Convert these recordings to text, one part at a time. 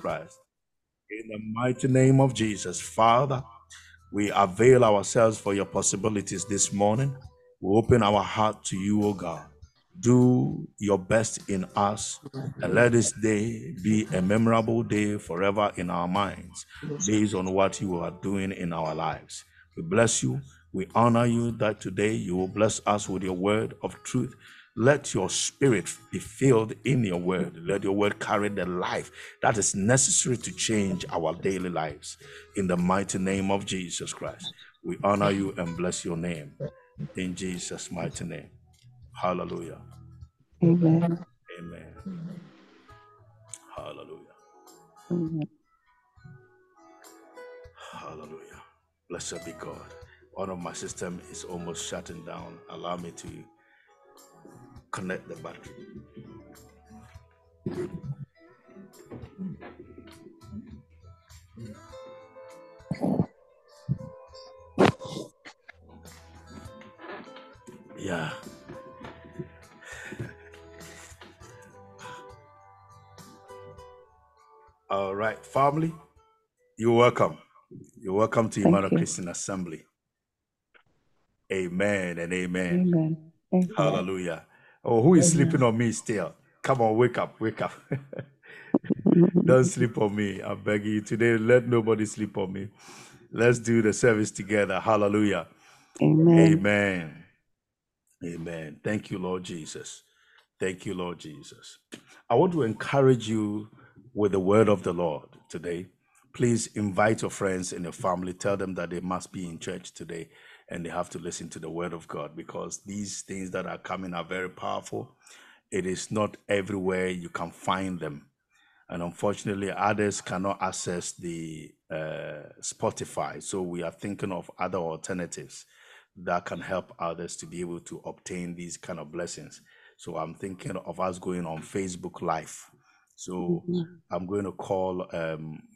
Christ. In the mighty name of Jesus, Father, we avail ourselves for your possibilities this morning. We open our heart to you, O God. Do your best in us, and let this day be a memorable day forever in our minds, based on what you are doing in our lives. We bless you. We honor you that today you will bless us with your word of truth. Let your spirit be filled in your word. Let your word carry the life that is necessary to change our daily lives. In the mighty name of Jesus Christ, we honor you and bless your name. In Jesus' mighty name. Hallelujah. Amen. Amen. Amen. Hallelujah. Amen. Hallelujah. Blessed be God. One of my systems is almost shutting down. Allow me to connect the battery. Yeah. All right, family, you're welcome. You're welcome to Immanuel Christian Assembly. Amen and amen. Amen. Thank Hallelujah. You. Oh, who is amen. Sleeping on me still? Come on, wake up, wake up. Don't sleep on me. I'm begging you today. Let nobody sleep on me. Let's do the service together. Hallelujah. Amen. Amen. Amen. Thank you, Lord Jesus. Thank you, Lord Jesus. I want to encourage you with the word of the Lord today. Please invite your friends and your family. Tell them that they must be in church today and they have to listen to the word of God, because these things that are coming are very powerful. It is not everywhere you can find them. And unfortunately, others cannot access the Spotify. So we are thinking of other alternatives that can help others to be able to obtain these kind of blessings. So I'm thinking of us going on Facebook Live. So I'm going to call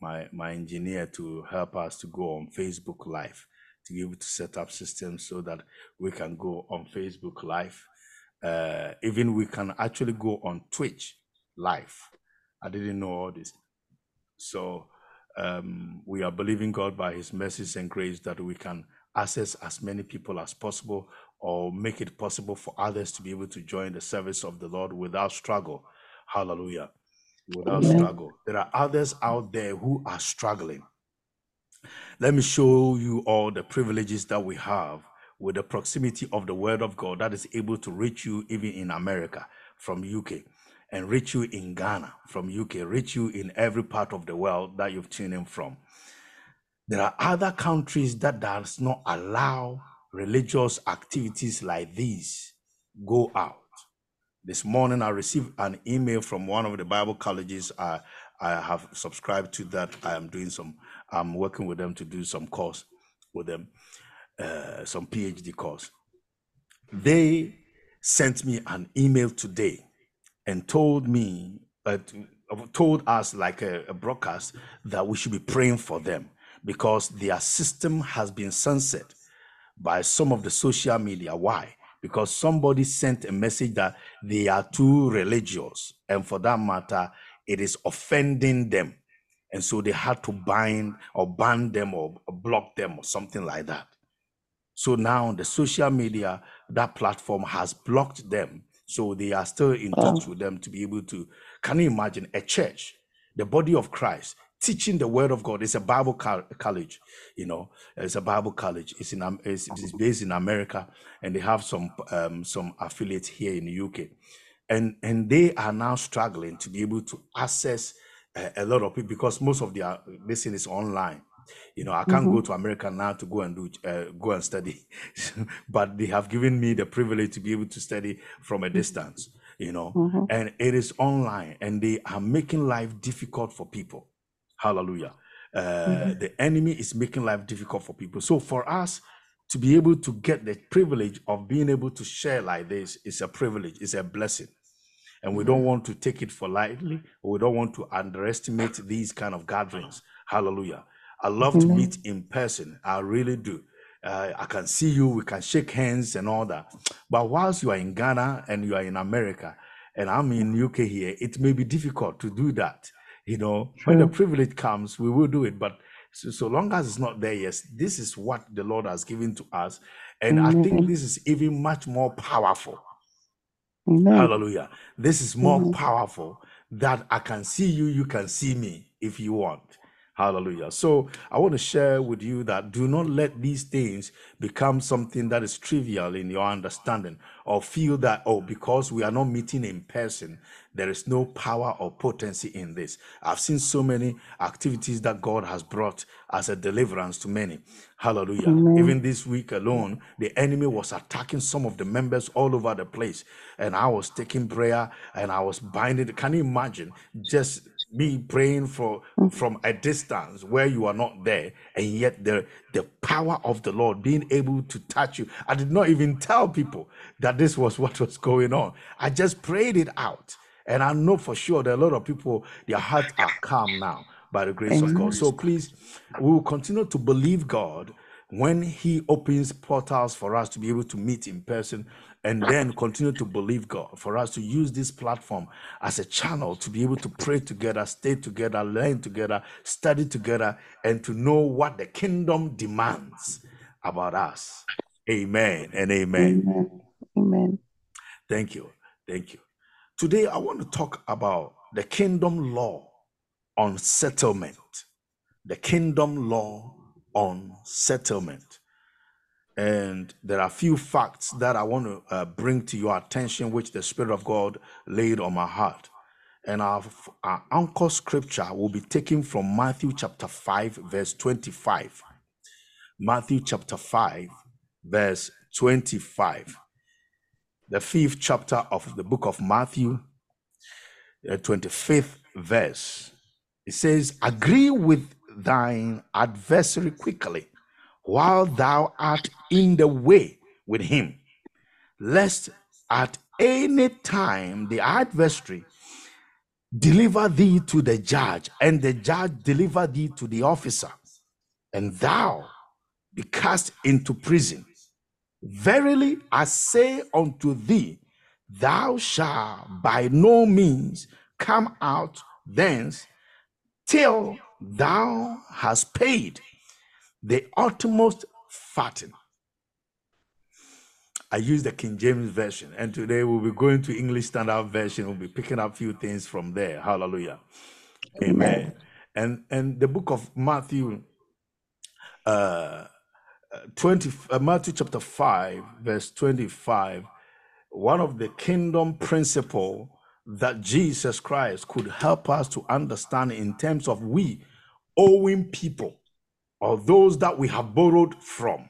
my engineer to help us to go on Facebook Live, to be able to set up systems so that we can go on Facebook Live. Even we can actually go on Twitch Live. I didn't know all this. So we are believing God by his mercies and grace that we can access as many people as possible, or make it possible for others to be able to join the service of the Lord without struggle. Hallelujah. Without Amen. Struggle. There are others out there who are struggling. Let me show you all the privileges that we have with the proximity of the word of God that is able to reach you even in America from UK, and reach you in Ghana from UK, reach you in every part of the world that you've tuned in from. There are other countries that does not allow religious activities like these go out. This morning, I received an email from one of the Bible colleges I have subscribed to, that I am doing some, I'm working with them to do some course with them, some PhD course. They sent me an email today and told me, told us like a broadcast, that we should be praying for them because their system has been censored by some of the social media. Why? Because somebody sent a message that they are too religious, and for that matter, it is offending them. And so they had to bind or ban them or block them or something like that. So now the social media, that platform has blocked them. So they are still in touch with them to be able to, can you imagine a church, the body of Christ, teaching the word of God? It's a Bible college, you know. It's a Bible college. It's based in America, and they have some affiliates here in the UK, and they are now struggling to be able to access a lot of people, because most of their listening is online. You know, I can't go to America now to go and do go and study, but they have given me the privilege to be able to study from a distance. You know, and it is online, and they are making life difficult for people. Hallelujah. The enemy is making life difficult for people. So for us to be able to get the privilege of being able to share like this is a privilege, it's a blessing. And we don't want to take it for lightly, or we don't want to underestimate these kind of gatherings. Hallelujah. I love to meet in person. I really do. I can see you, we can shake hands and all that. But whilst you are in Ghana and you are in America, and I'm in UK here, it may be difficult to do that. You know, when the privilege comes, we will do it. But so long as it's not there, yes, this is what the Lord has given to us. And I think this is even much more powerful. Hallelujah. This is more powerful, that I can see you, you can see me if you want. Hallelujah. So I want to share with you that do not let these things become something that is trivial in your understanding, or feel that, oh, because we are not meeting in person, there is no power or potency in this. I've seen so many activities that God has brought as a deliverance to many. Hallelujah. Amen. Even this week alone, the enemy was attacking some of the members all over the place. And I was taking prayer and I was binding. Can you imagine just me praying from a distance where you are not there, and yet the power of the Lord being able to touch you? I did not even tell people that this was what was going on. I just prayed it out. And I know for sure that a lot of people, their hearts are calm now by the grace of God. So please, we will continue to believe God when He opens portals for us to be able to meet in person, and then continue to believe God for us to use this platform as a channel to be able to pray together, stay together, learn together, study together, and to know what the kingdom demands about us. Amen and amen. Amen. Amen. Thank you. Thank you. Today, I want to talk about the Kingdom Law on settlement. The Kingdom Law on settlement. And there are a few facts that I want to bring to your attention, which the Spirit of God laid on my heart. And our anchor scripture will be taken from Matthew chapter 5, verse 25. Matthew chapter 5, verse 25. The 5th chapter of the book of Matthew, the 25th verse. It says, "Agree with thine adversary quickly, while thou art in the way with him, lest at any time the adversary deliver thee to the judge, and the judge deliver thee to the officer, and thou be cast into prison. Verily I say unto thee, thou shalt by no means come out thence till thou hast paid the uttermost farthing." I use the King James Version, and today we'll be going to English Standard Version. We'll be picking up a few things from there. Hallelujah. Amen. And the book of Matthew, Matthew chapter 5, verse 25, one of the kingdom principles that Jesus Christ could help us to understand in terms of we owing people, or those that we have borrowed from.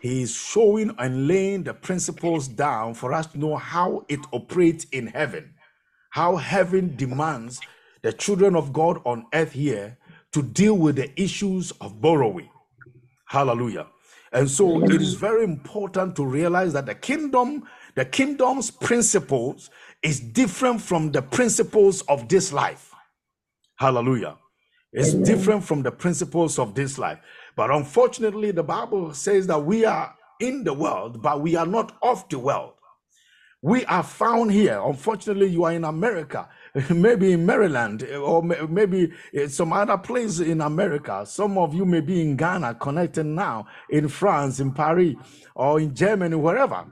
He is showing and laying the principles down for us to know how it operates in heaven, how heaven demands the children of God on earth here to deal with the issues of borrowing. Hallelujah. And so it is very important to realize that the kingdom's principles is different from the principles of this life. Hallelujah. It's different from the principles of this life. But unfortunately, the Bible says that we are in the world, but we are not of the world. We are found here. Unfortunately, you are in America, maybe in Maryland, or maybe some other place in America. Some of you may be in Ghana, connected now, in France, in Paris, or in Germany, wherever.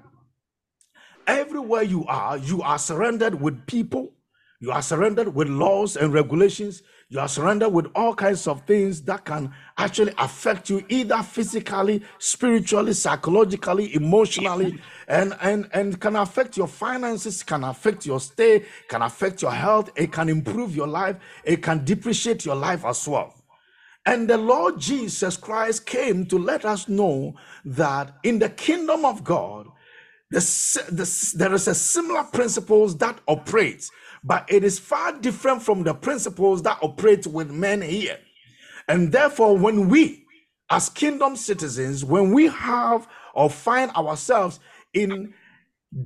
Everywhere you are surrounded with people. You are surrounded with laws and regulations. You are surrounded with all kinds of things that can actually affect you, either physically, spiritually, psychologically, emotionally, and can affect your finances, can affect your stay, can affect your health. It can improve your life. It can depreciate your life as well. And the Lord Jesus Christ came to let us know that in the kingdom of God, there is a similar principles that operates, but it is far different from the principles that operate with men here. And therefore, when we, as kingdom citizens, when we have or find ourselves in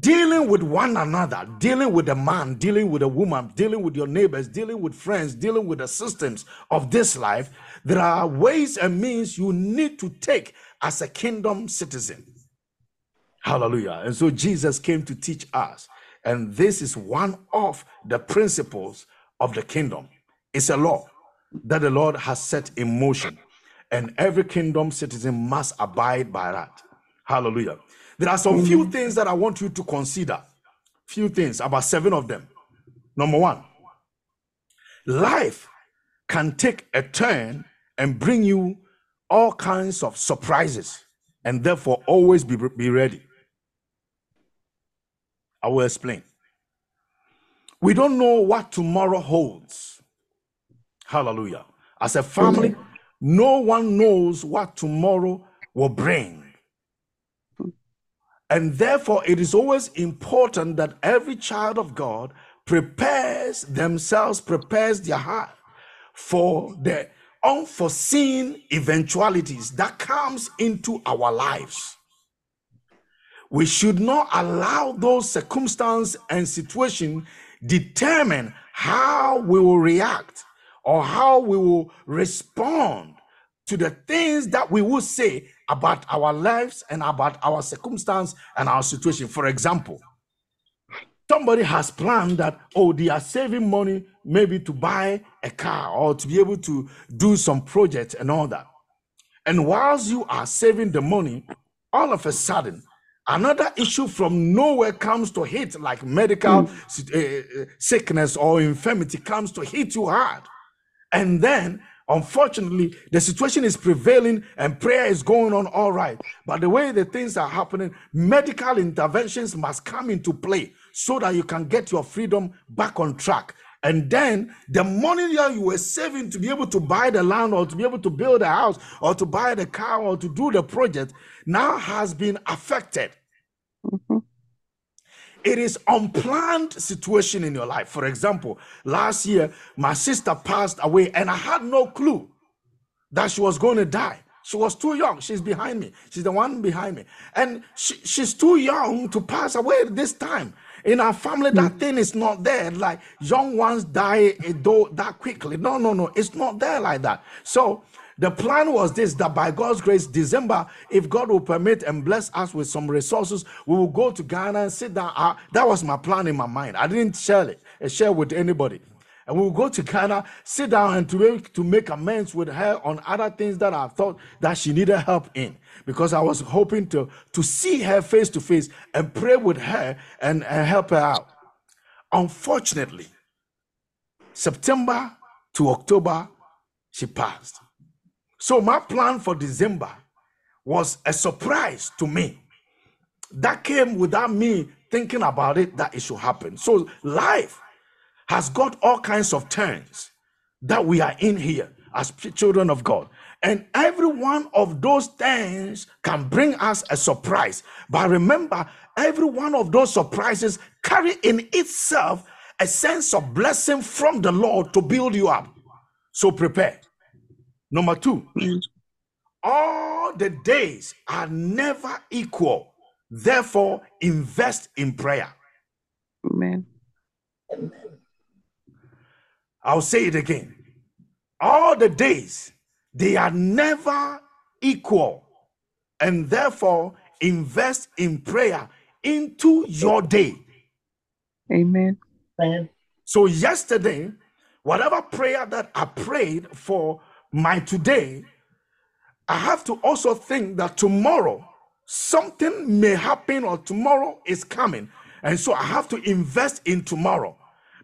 dealing with one another, dealing with a man, dealing with a woman, dealing with your neighbors, dealing with friends, dealing with the systems of this life, there are ways and means you need to take as a kingdom citizen. Hallelujah. And so Jesus came to teach us. And this is one of the principles of the kingdom. It's a law that the Lord has set in motion, and every kingdom citizen must abide by that. Hallelujah. There are some few things that I want you to consider. Few things, about 7 of them. Number 1, life can take a turn and bring you all kinds of surprises, and therefore always be ready. I will explain. We don't know what tomorrow holds. Hallelujah. As a family, no one knows what tomorrow will bring. And therefore, it is always important that every child of God prepares themselves, prepares their heart for the unforeseen eventualities that comes into our lives. We should not allow those circumstances and situations determine how we will react or how we will respond to the things that we will say about our lives and about our circumstance and our situation. For example, somebody has planned that, oh, they are saving money maybe to buy a car or to be able to do some project and all that. And whilst you are saving the money, all of a sudden, another issue from nowhere comes to hit, like medical sickness or infirmity comes to hit you hard. And then, unfortunately, the situation is prevailing and prayer is going on all right. But the way the things are happening, medical interventions must come into play so that you can get your freedom back on track. And then the money that you were saving to be able to buy the land or to be able to build a house or to buy the car or to do the project now has been affected. It is unplanned situation in your life. For example, last year, my sister passed away and I had no clue that she was going to die. She was too young. She's behind me. She's the one behind me. And she's too young to pass away this time. In our family, that thing is not there. Like young ones die that quickly. No. It's not there like that. So the plan was this, that by God's grace, December, if God will permit and bless us with some resources, we will go to Ghana and sit down. That was my plan in my mind. I didn't share with anybody. And we'll go to Ghana, sit down and to make amends with her on other things that I thought that she needed help in. Because I was hoping to see her face to face and pray with her and help her out. Unfortunately, September to October, she passed. So my plan for December was a surprise to me. That came without me thinking about it, that it should happen. So life has got all kinds of turns that we are in here as children of God. And every one of those turns can bring us a surprise. But remember, every one of those surprises carry in itself a sense of blessing from the Lord to build you up. So prepare. Number 2, all the days are never equal. Therefore, invest in prayer. Amen. I'll say it again. All the days, they are never equal. And therefore, invest in prayer into your day. Amen. So yesterday, whatever prayer that I prayed for my today, I have to also think that tomorrow, something may happen or tomorrow is coming. And so I have to invest in tomorrow.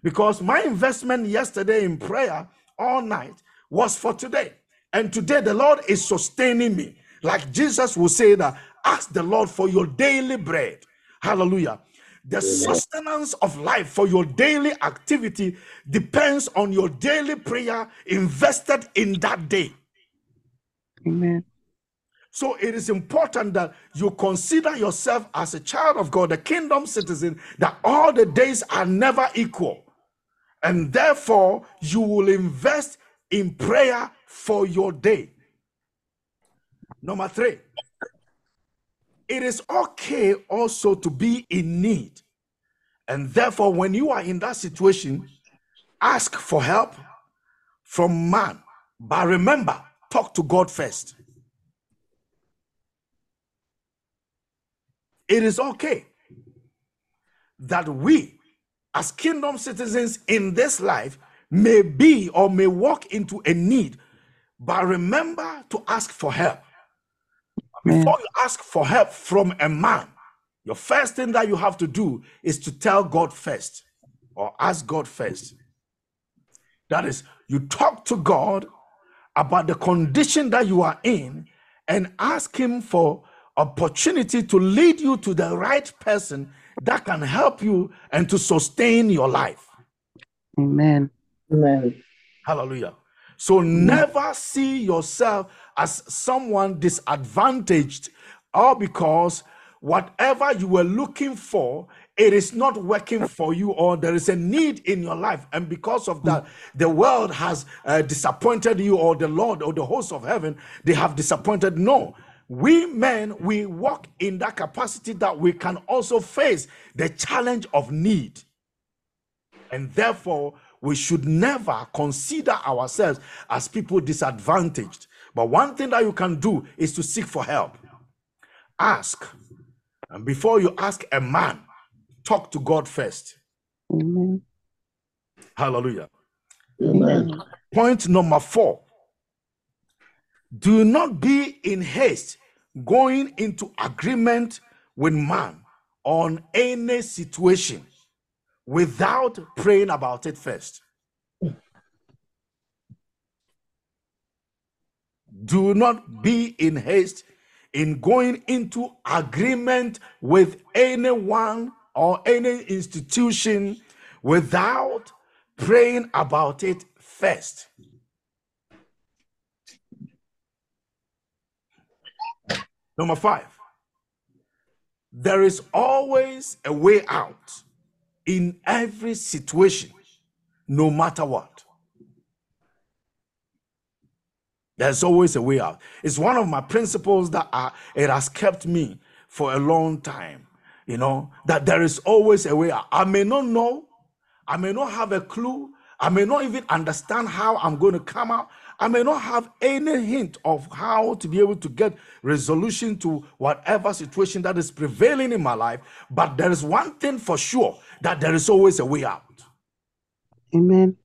Because my investment yesterday in prayer all night was for today. And today the Lord is sustaining me. Like Jesus will say that, ask the Lord for your daily bread. Hallelujah. The sustenance of life for your daily activity depends on your daily prayer invested in that day. Amen. So it is important that you consider yourself as a child of God, a kingdom citizen, that all the days are never equal. And therefore, you will invest in prayer for your day. Number 3, it is okay also to be in need. And therefore, when you are in that situation, ask for help from man. But remember, talk to God first. It is okay that we, as kingdom citizens in this life, may be or may walk into a need, but remember to ask for help. Before you ask for help from a man, your first thing that you have to do is to tell God first, or ask God first. That is, you talk to God about the condition that you are in and ask him for opportunity to lead you to the right person that can help you and to sustain your life. Amen. Amen. Hallelujah. So never see yourself as someone disadvantaged, or because whatever you were looking for, it is not working for you, or there is a need in your life, and because of that, the world has disappointed you, or the Lord or the host of heaven, they have disappointed. No, we men, we walk in that capacity that we can also face the challenge of need, and therefore we should never consider ourselves as people disadvantaged. But one thing that you can do is to seek for help. Ask. And before you ask a man, talk to God first. Amen. Hallelujah. Amen. Point number 4. Do not be in haste going into agreement with man on any situation without praying about it first. Do not be in haste in going into agreement with anyone or any institution without praying about it first. Number 5, there is always a way out in every situation, no matter what. There's always a way out. It's one of my principles that it has kept me for a long time, you know, that there is always a way out. I may not know. I may not have a clue. I may not even understand how I'm going to come out. I may not have any hint of how to be able to get resolution to whatever situation that is prevailing in my life. But there is one thing for sure, that there is always a way out. Amen.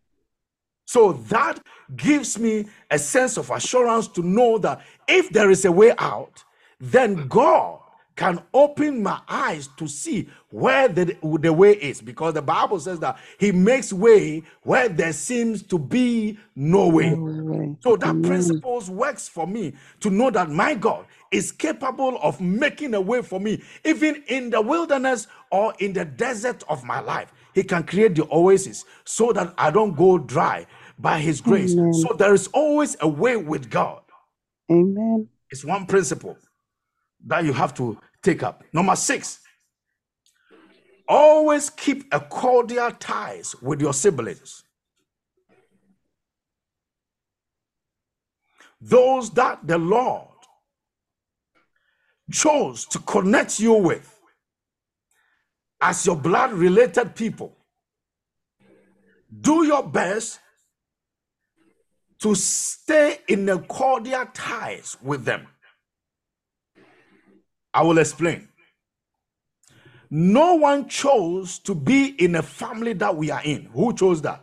So that gives me a sense of assurance to know that if there is a way out, then God can open my eyes to see where the way is. Because the Bible says that he makes way where there seems to be no way. So that principle works for me to know that my God is capable of making a way for me, even in the wilderness or in the desert of my life. He can create the oasis so that I don't go dry by his grace. Amen. So there is always a way with God. Amen. It's one principle that you have to take up. Number 6, always keep a cordial ties with your siblings. Those that the Lord chose to connect you with as your blood-related people, do your best to stay in the cordial ties with them. I will explain. No one chose to be in a family that we are in. Who chose that?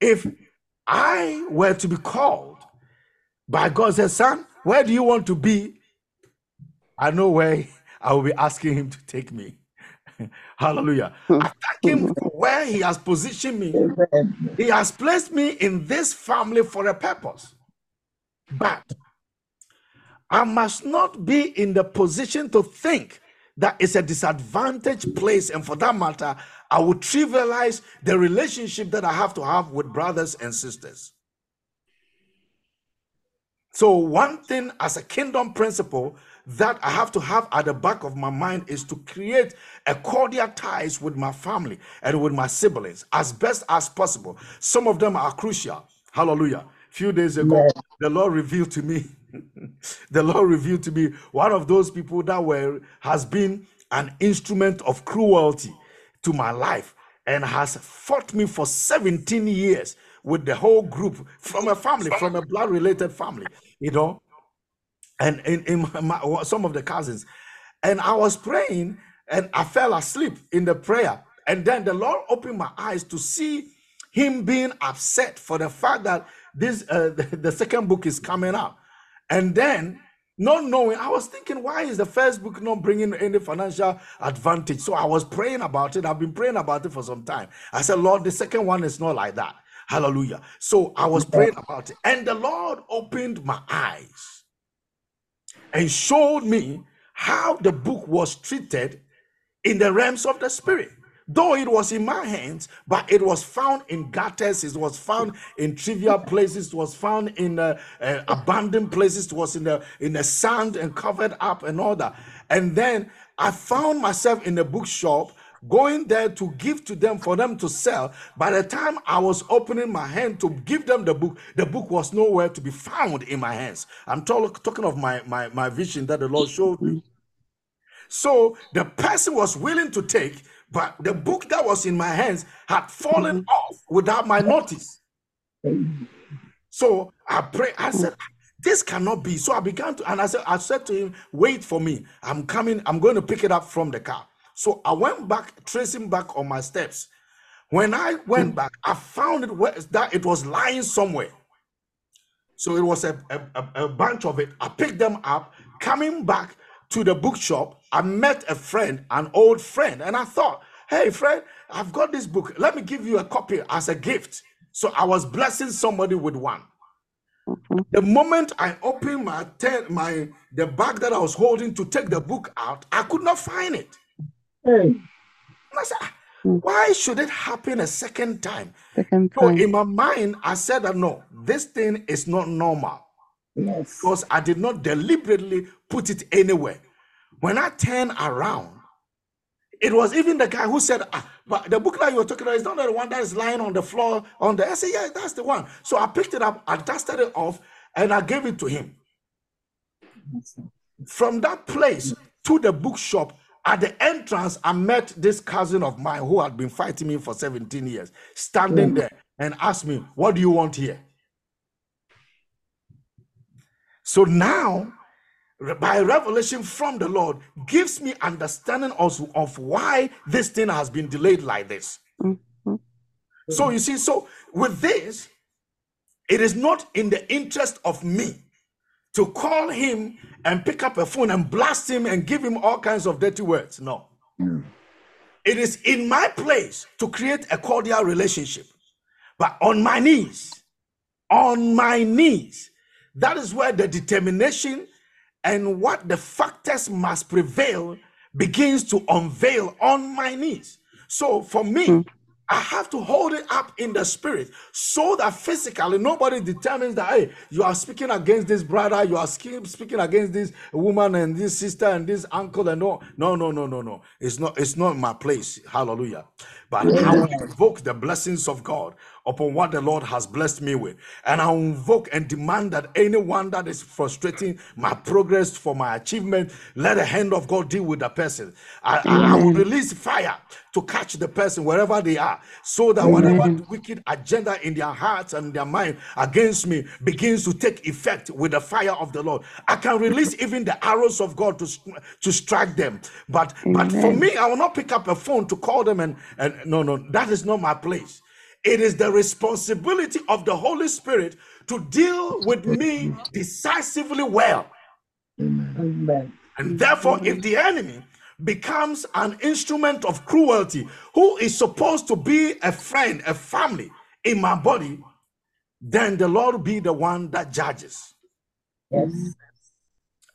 If I were to be called by God, says, son, where do you want to be? I know where I will be asking him to take me. Hallelujah. I thank him for where he has positioned me. He has placed me in this family for a purpose. But I must not be in the position to think that it's a disadvantaged place. And for that matter, I would trivialize the relationship that I have to have with brothers and sisters. So one thing as a kingdom principle that I have to have at the back of my mind is to create a cordial ties with my family and with my siblings as best as possible. Some of them are crucial. Hallelujah. A few days ago, the Lord revealed to me, one of those people that has been an instrument of cruelty to my life and has fought me for 17 years with the whole group, from a family, from a blood-related family, you know. And some of the cousins, and I was praying and I fell asleep in the prayer, And then the Lord opened my eyes to see him being upset for the fact that this the second book is coming up. And then, not knowing, I was thinking, why is the first book not bringing any financial advantage? So I was praying about it. I've been praying about it for some time. I said, Lord, the second one is not like that. Hallelujah. So I was praying about it. And the Lord opened my eyes and showed me how the book was treated in the realms of the spirit. Though it was in my hands, but it was found in gutters, it was found in trivial places, it was found in abandoned places, it was in the sand and covered up and all that. And then I found myself in a bookshop going there to give to them for them to sell. By the time I was opening my hand to give them the book was nowhere to be found in my hands. I'm talking of my vision that the Lord showed me. So the person was willing to take, but the book that was in my hands had fallen off without my notice. So I prayed, I said, this cannot be. So I began to, and I said to him, wait for me. I'm coming, I'm going to pick it up from the car. So I went back, tracing back on my steps. When I went back, I found it that it was lying somewhere. So it was a bunch of it. I picked them up. Coming back to the bookshop, I met a friend, an old friend, and I thought, hey, friend, I've got this book. Let me give you a copy as a gift. So I was blessing somebody with one. The moment I opened the bag that I was holding to take the book out, I could not find it. And I said, why should it happen a second time? So in my mind, I said that no, this thing is not normal. Yes. Because I did not deliberately put it anywhere. When I turned around, it was even the guy who said, but the book that you were talking about is not the one that is lying on the floor. I said, yeah, that's the one. So I picked it up, I dusted it off, and I gave it to him. From that place to the bookshop, at the entrance, I met this cousin of mine who had been fighting me for 17 years, standing there and asked me, what do you want here? So now, by revelation from the Lord, gives me understanding also of why this thing has been delayed like this. So you see, so with this, it is not in the interest of me to call him and pick up a phone and blast him and give him all kinds of dirty words. No. It is in my place to create a cordial relationship. But on my knees, that is where the determination and what the factors must prevail begins to unveil on my knees. So for me, I have to hold it up in the spirit so that physically nobody determines that, hey, you are speaking against this brother, you are speaking against this woman and this sister and this uncle and all. No. It's not my place. Hallelujah. But I will invoke the blessings of God upon what the Lord has blessed me with. And I invoke and demand that anyone that is frustrating my progress for my achievement, let the hand of God deal with the person. I will release fire to catch the person wherever they are, so that whatever wicked agenda in their hearts and their mind against me begins to take effect with the fire of the Lord. I can release even the arrows of God to strike them. But for me, I will not pick up a phone to call them and no, that is not my place. It is the responsibility of the Holy Spirit to deal with me decisively well. Amen. And therefore, if the enemy becomes an instrument of cruelty, who is supposed to be a friend, a family in my body, then the Lord will be the one that judges. Yes.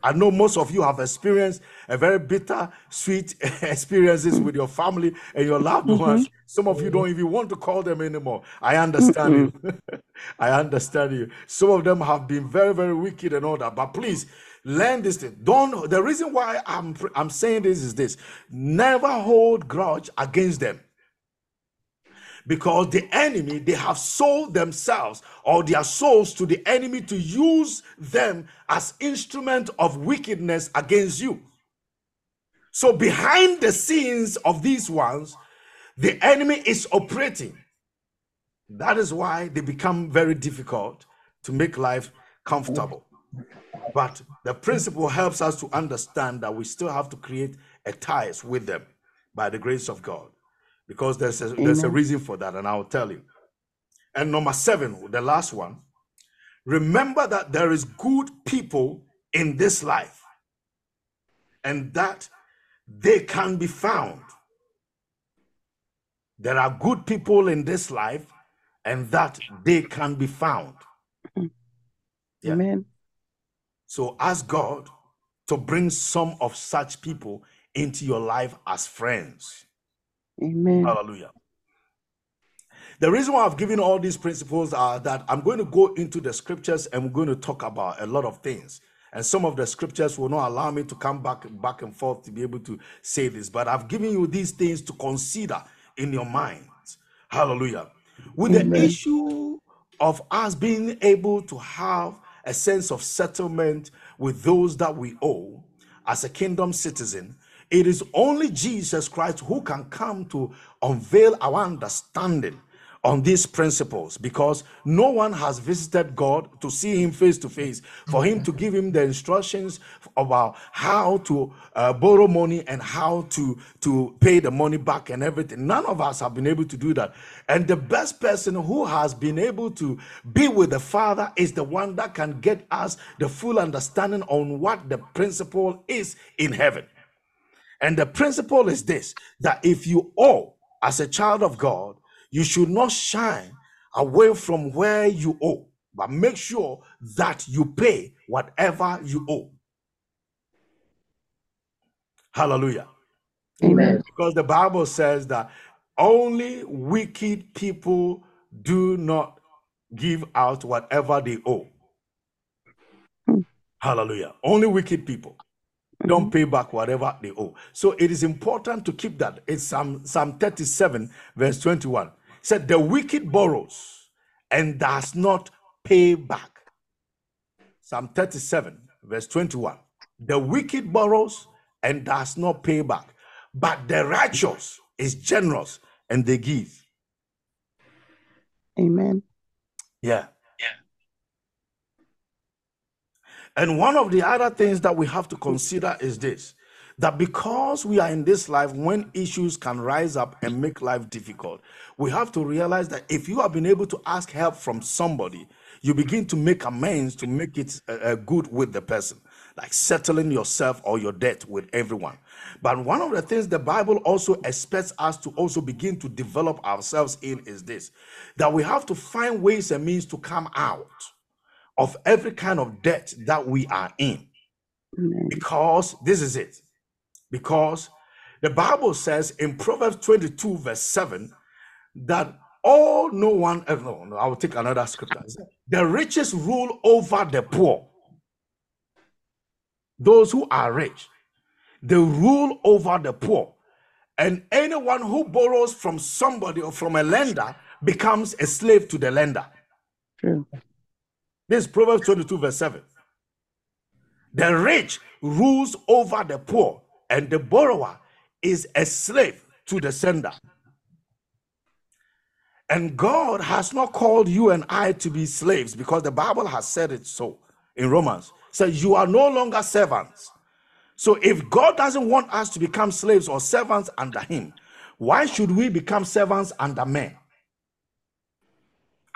I know most of you have experienced a very bitter, sweet experiences with your family and your loved ones. Some of you don't even want to call them anymore. I understand you. I understand you. Some of them have been very, very wicked and all that. But please, learn this thing. Don't. The reason why I'm saying this is this: never hold grudge against them. Because the enemy, they have sold themselves or their souls to the enemy to use them as instrument of wickedness against you. So behind the scenes of these ones, the enemy is operating. That is why they become very difficult to make life comfortable. But the principle helps us to understand that we still have to create a ties with them by the grace of God. because there's a reason for that, and I'll tell you. And number 7, the last one, remember that there is good people in this life and that they can be found. There are good people in this life and that they can be found. Yeah. Amen. So ask God to bring some of such people into your life as friends. Amen. Hallelujah. The reason why I've given all these principles are that I'm going to go into the scriptures and we're going to talk about a lot of things. And some of the scriptures will not allow me to come back and forth to be able to say this. But I've given you these things to consider in your mind. Hallelujah. With Amen. The issue of us being able to have a sense of settlement with those that we owe as a kingdom citizen, it is only Jesus Christ who can come to unveil our understanding on these principles, because no one has visited God to see him face to face, for him to give him the instructions about how to borrow money and how to pay the money back and everything. None of us have been able to do that. And the best person who has been able to be with the Father is the one that can get us the full understanding on what the principle is in heaven. And the principle is this, that if you owe as a child of God, you should not shy away from where you owe, but make sure that you pay whatever you owe. Hallelujah. Amen. Because the Bible says that only wicked people do not give out whatever they owe. Hallelujah. Only wicked people don't pay back whatever they owe. So it is important to keep that. It's Psalm 37 verse 21. Said the wicked borrows and does not pay back. Psalm 37 verse 21. The wicked borrows and does not pay back, but the righteous is generous and they give. Amen. Yeah. Yeah. And one of the other things that we have to consider is this, that because we are in this life, when issues can rise up and make life difficult, we have to realize that if you have been able to ask help from somebody, you begin to make amends to make it good with the person, like settling yourself or your debt with everyone. But one of the things the Bible also expects us to also begin to develop ourselves in is this, that we have to find ways and means to come out of every kind of debt that we are in. Because this is it. Because the Bible says in Proverbs 22 verse 7 that I will take another scripture. The richest rule over the poor. Those who are rich, they rule over the poor. And anyone who borrows from somebody or from a lender becomes a slave to the lender. True. This is Proverbs 22 verse 7. The rich rules over the poor, and the borrower is a slave to the sender. And God has not called you and I to be slaves, because the Bible has said it so in Romans. It says you are no longer servants. So if God doesn't want us to become slaves or servants under him, why should we become servants under men?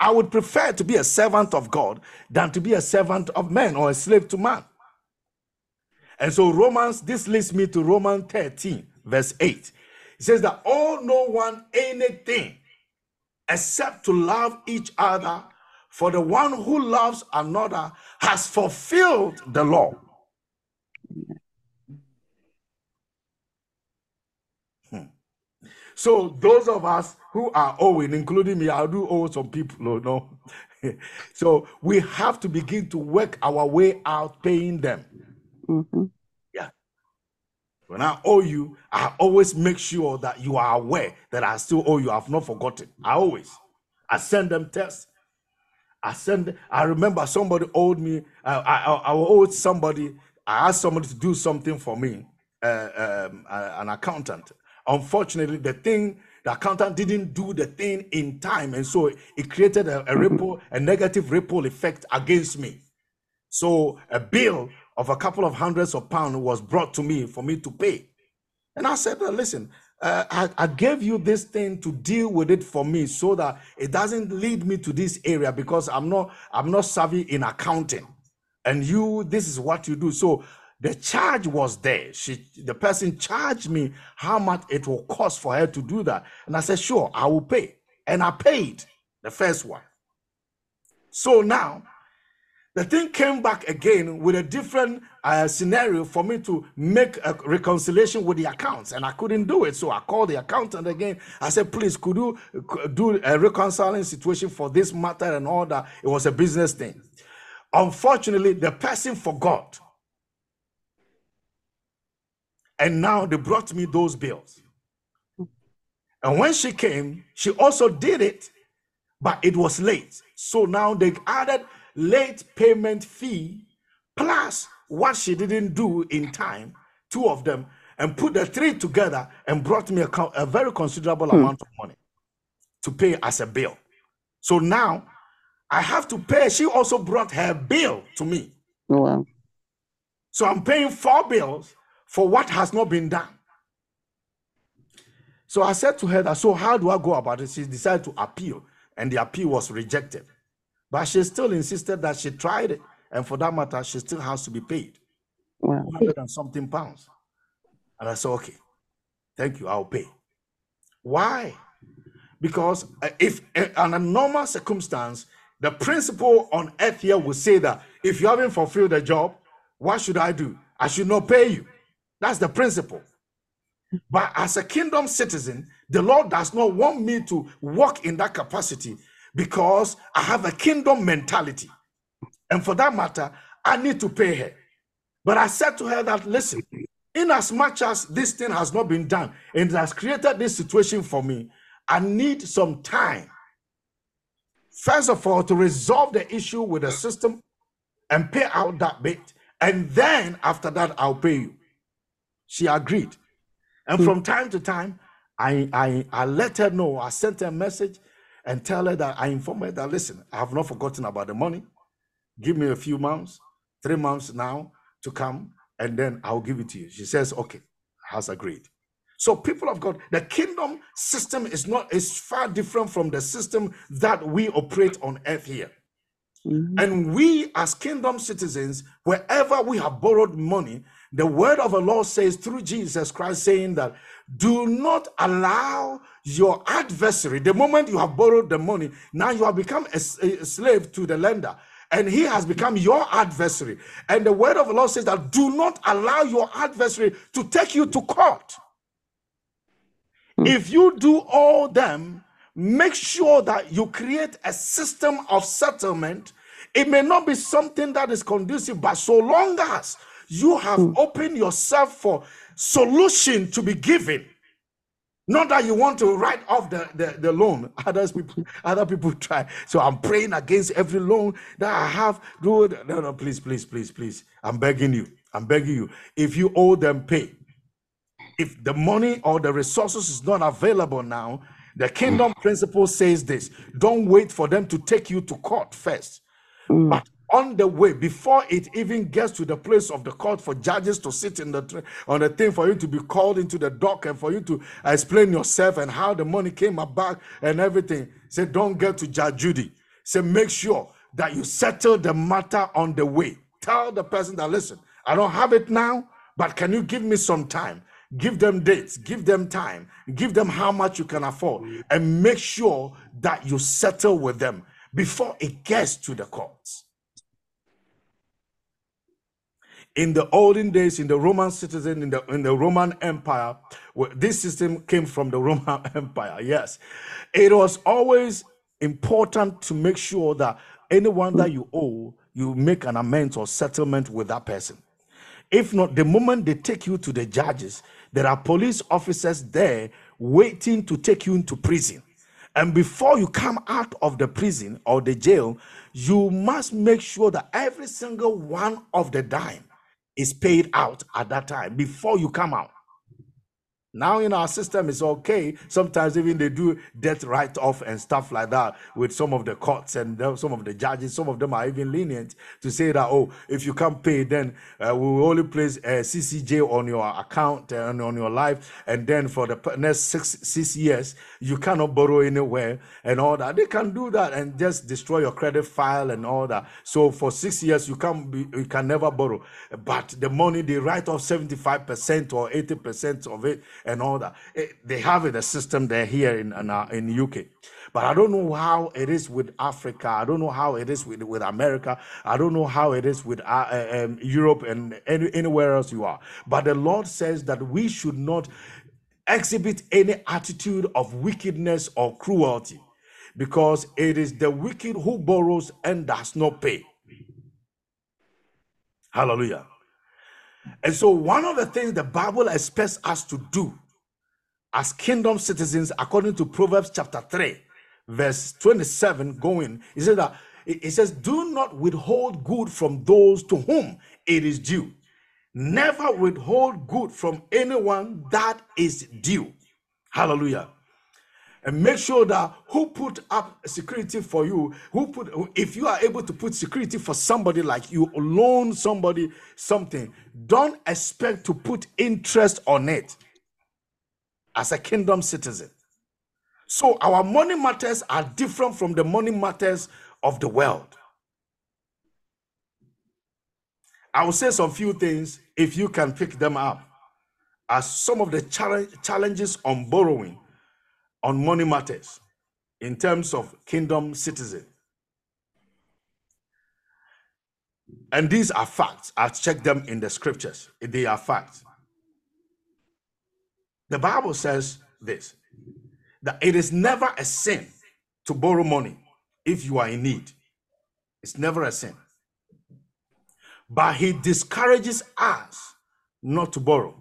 I would prefer to be a servant of God than to be a servant of men or a slave to man. And so this leads me to Romans 13, verse 8. It says that owe no one anything except to love each other, for the one who loves another has fulfilled the law. So those of us who are owing, including me, I do owe some people, no? So we have to begin to work our way out paying them. Mm-hmm. Yeah. When I owe you, I always make sure that you are aware that I still owe you. I've not forgotten. I send them texts. I remember somebody owed me. I owed somebody. I asked somebody to do something for me, an accountant. Unfortunately, the accountant didn't do the thing in time, and so it created a negative ripple effect against me. So a bill of a couple of hundreds of pounds was brought to me for me to pay. And I said, listen, I gave you this thing to deal with it for me so that it doesn't lead me to this area, because I'm not savvy in accounting. And you, this is what you do. So the charge was there. The person charged me how much it will cost for her to do that. And I said, sure, I will pay. And I paid the first one. So now the thing came back again with a different scenario for me to make a reconciliation with the accounts, and I couldn't do it. So I called the accountant again. I said, please, could you do a reconciling situation for this matter and all that? It was a business thing. Unfortunately, the person forgot. And now they brought me those bills. And when she came, she also did it, but it was late. So now they added late payment fee plus what she didn't do in time, two of them, and put the three together and brought me a very considerable amount of money to pay as a bill. So now I have to pay. She also brought her bill to me. Wow. So I'm paying four bills for what has not been done. So I said to her that, so how do I go about it? She decided to appeal, and the appeal was rejected. But she still insisted that she tried it, and for that matter, she still has to be paid. Wow. 100 and something pounds. And I said, okay, thank you, I'll pay. Why? Because if in a normal circumstance, the principal on earth here will say that if you haven't fulfilled the job, what should I do? I should not pay you. That's the principle. But as a kingdom citizen, the Lord does not want me to walk in that capacity, because I have a kingdom mentality. And for that matter, I need to pay her. But I said to her that, listen, in as much as this thing has not been done and has created this situation for me, I need some time, first of all, to resolve the issue with the system and pay out that bit. And then after that, I'll pay you. She agreed. And from time to time, I let her know. I sent her a message and tell her that I informed her that, listen, I have not forgotten about the money. Give me a few months, 3 months now to come, and then I'll give it to you. She says, okay, has agreed. So people of God, the kingdom system is far different from the system that we operate on earth here. Mm-hmm. And we as kingdom citizens, wherever we have borrowed money, the word of the Lord says through Jesus Christ, saying that do not allow your adversary, the moment you have borrowed the money, now you have become a slave to the lender, and he has become your adversary. And the word of the Lord says that do not allow your adversary to take you to court. If you do all them, make sure that you create a system of settlement. It may not be something that is conducive, but so long as you have opened yourself for solution to be given, not that you want to write off the loan. Other people try. So I'm praying against every loan that I have. Dude, no, please. I'm begging you. If you owe them, pay. If the money or the resources is not available now, the kingdom principle says this: don't wait for them to take you to court first. But on the way, before it even gets to the place of the court for judges to sit in on the thing, for you to be called into the dock and for you to explain yourself and how the money came about and everything, say, don't get to Judge Judy. Say, make sure that you settle the matter on the way. Tell the person that, listen, I don't have it now, but can you give me some time? Give them dates, give them time, give them how much you can afford, and make sure that you settle with them before it gets to the courts. In the olden days, in the Roman citizen, in the Roman Empire, well, this system came from the Roman Empire, yes. It was always important to make sure that anyone that you owe, you make an amends or settlement with that person. If not, the moment they take you to the judges, there are police officers there waiting to take you into prison. And before you come out of the prison or the jail, you must make sure that every single one of the dime is paid out at that time before you come out. Now in our system, it's okay. Sometimes even they do death write-off and stuff like that with some of the courts and some of the judges. Some of them are even lenient to say that, oh, if you can't pay, then we will only place a CCJ on your account and on your life. And then for the next six years, you cannot borrow anywhere and all that. They can do that and just destroy your credit file and all that. So for 6 years, you can never borrow. But the money, they write off 75% or 80% of it and all that. They have it, a system there here in UK. But I don't know how it is with Africa. I don't know how it is with America. I don't know how it is with Europe and anywhere else you are. But the Lord says that we should not exhibit any attitude of wickedness or cruelty, because it is the wicked who borrows and does not pay. Hallelujah. And so one of the things the Bible expects us to do as kingdom citizens, according to Proverbs chapter 3, verse 27 going, it says, do not withhold good from those to whom it is due. Never withhold good from anyone that is due. Hallelujah. And make sure that who put up security for you, if you are able to put security for somebody, like you loan somebody something, don't expect to put interest on it as a kingdom citizen. So our money matters are different from the money matters of the world. I will say some few things if you can pick them up as some of the challenges on borrowing, on money matters in terms of kingdom citizen. And these are facts. I checked them in the scriptures. They are facts. The Bible says this, that it is never a sin to borrow money if you are in need. It's never a sin. But he discourages us not to borrow.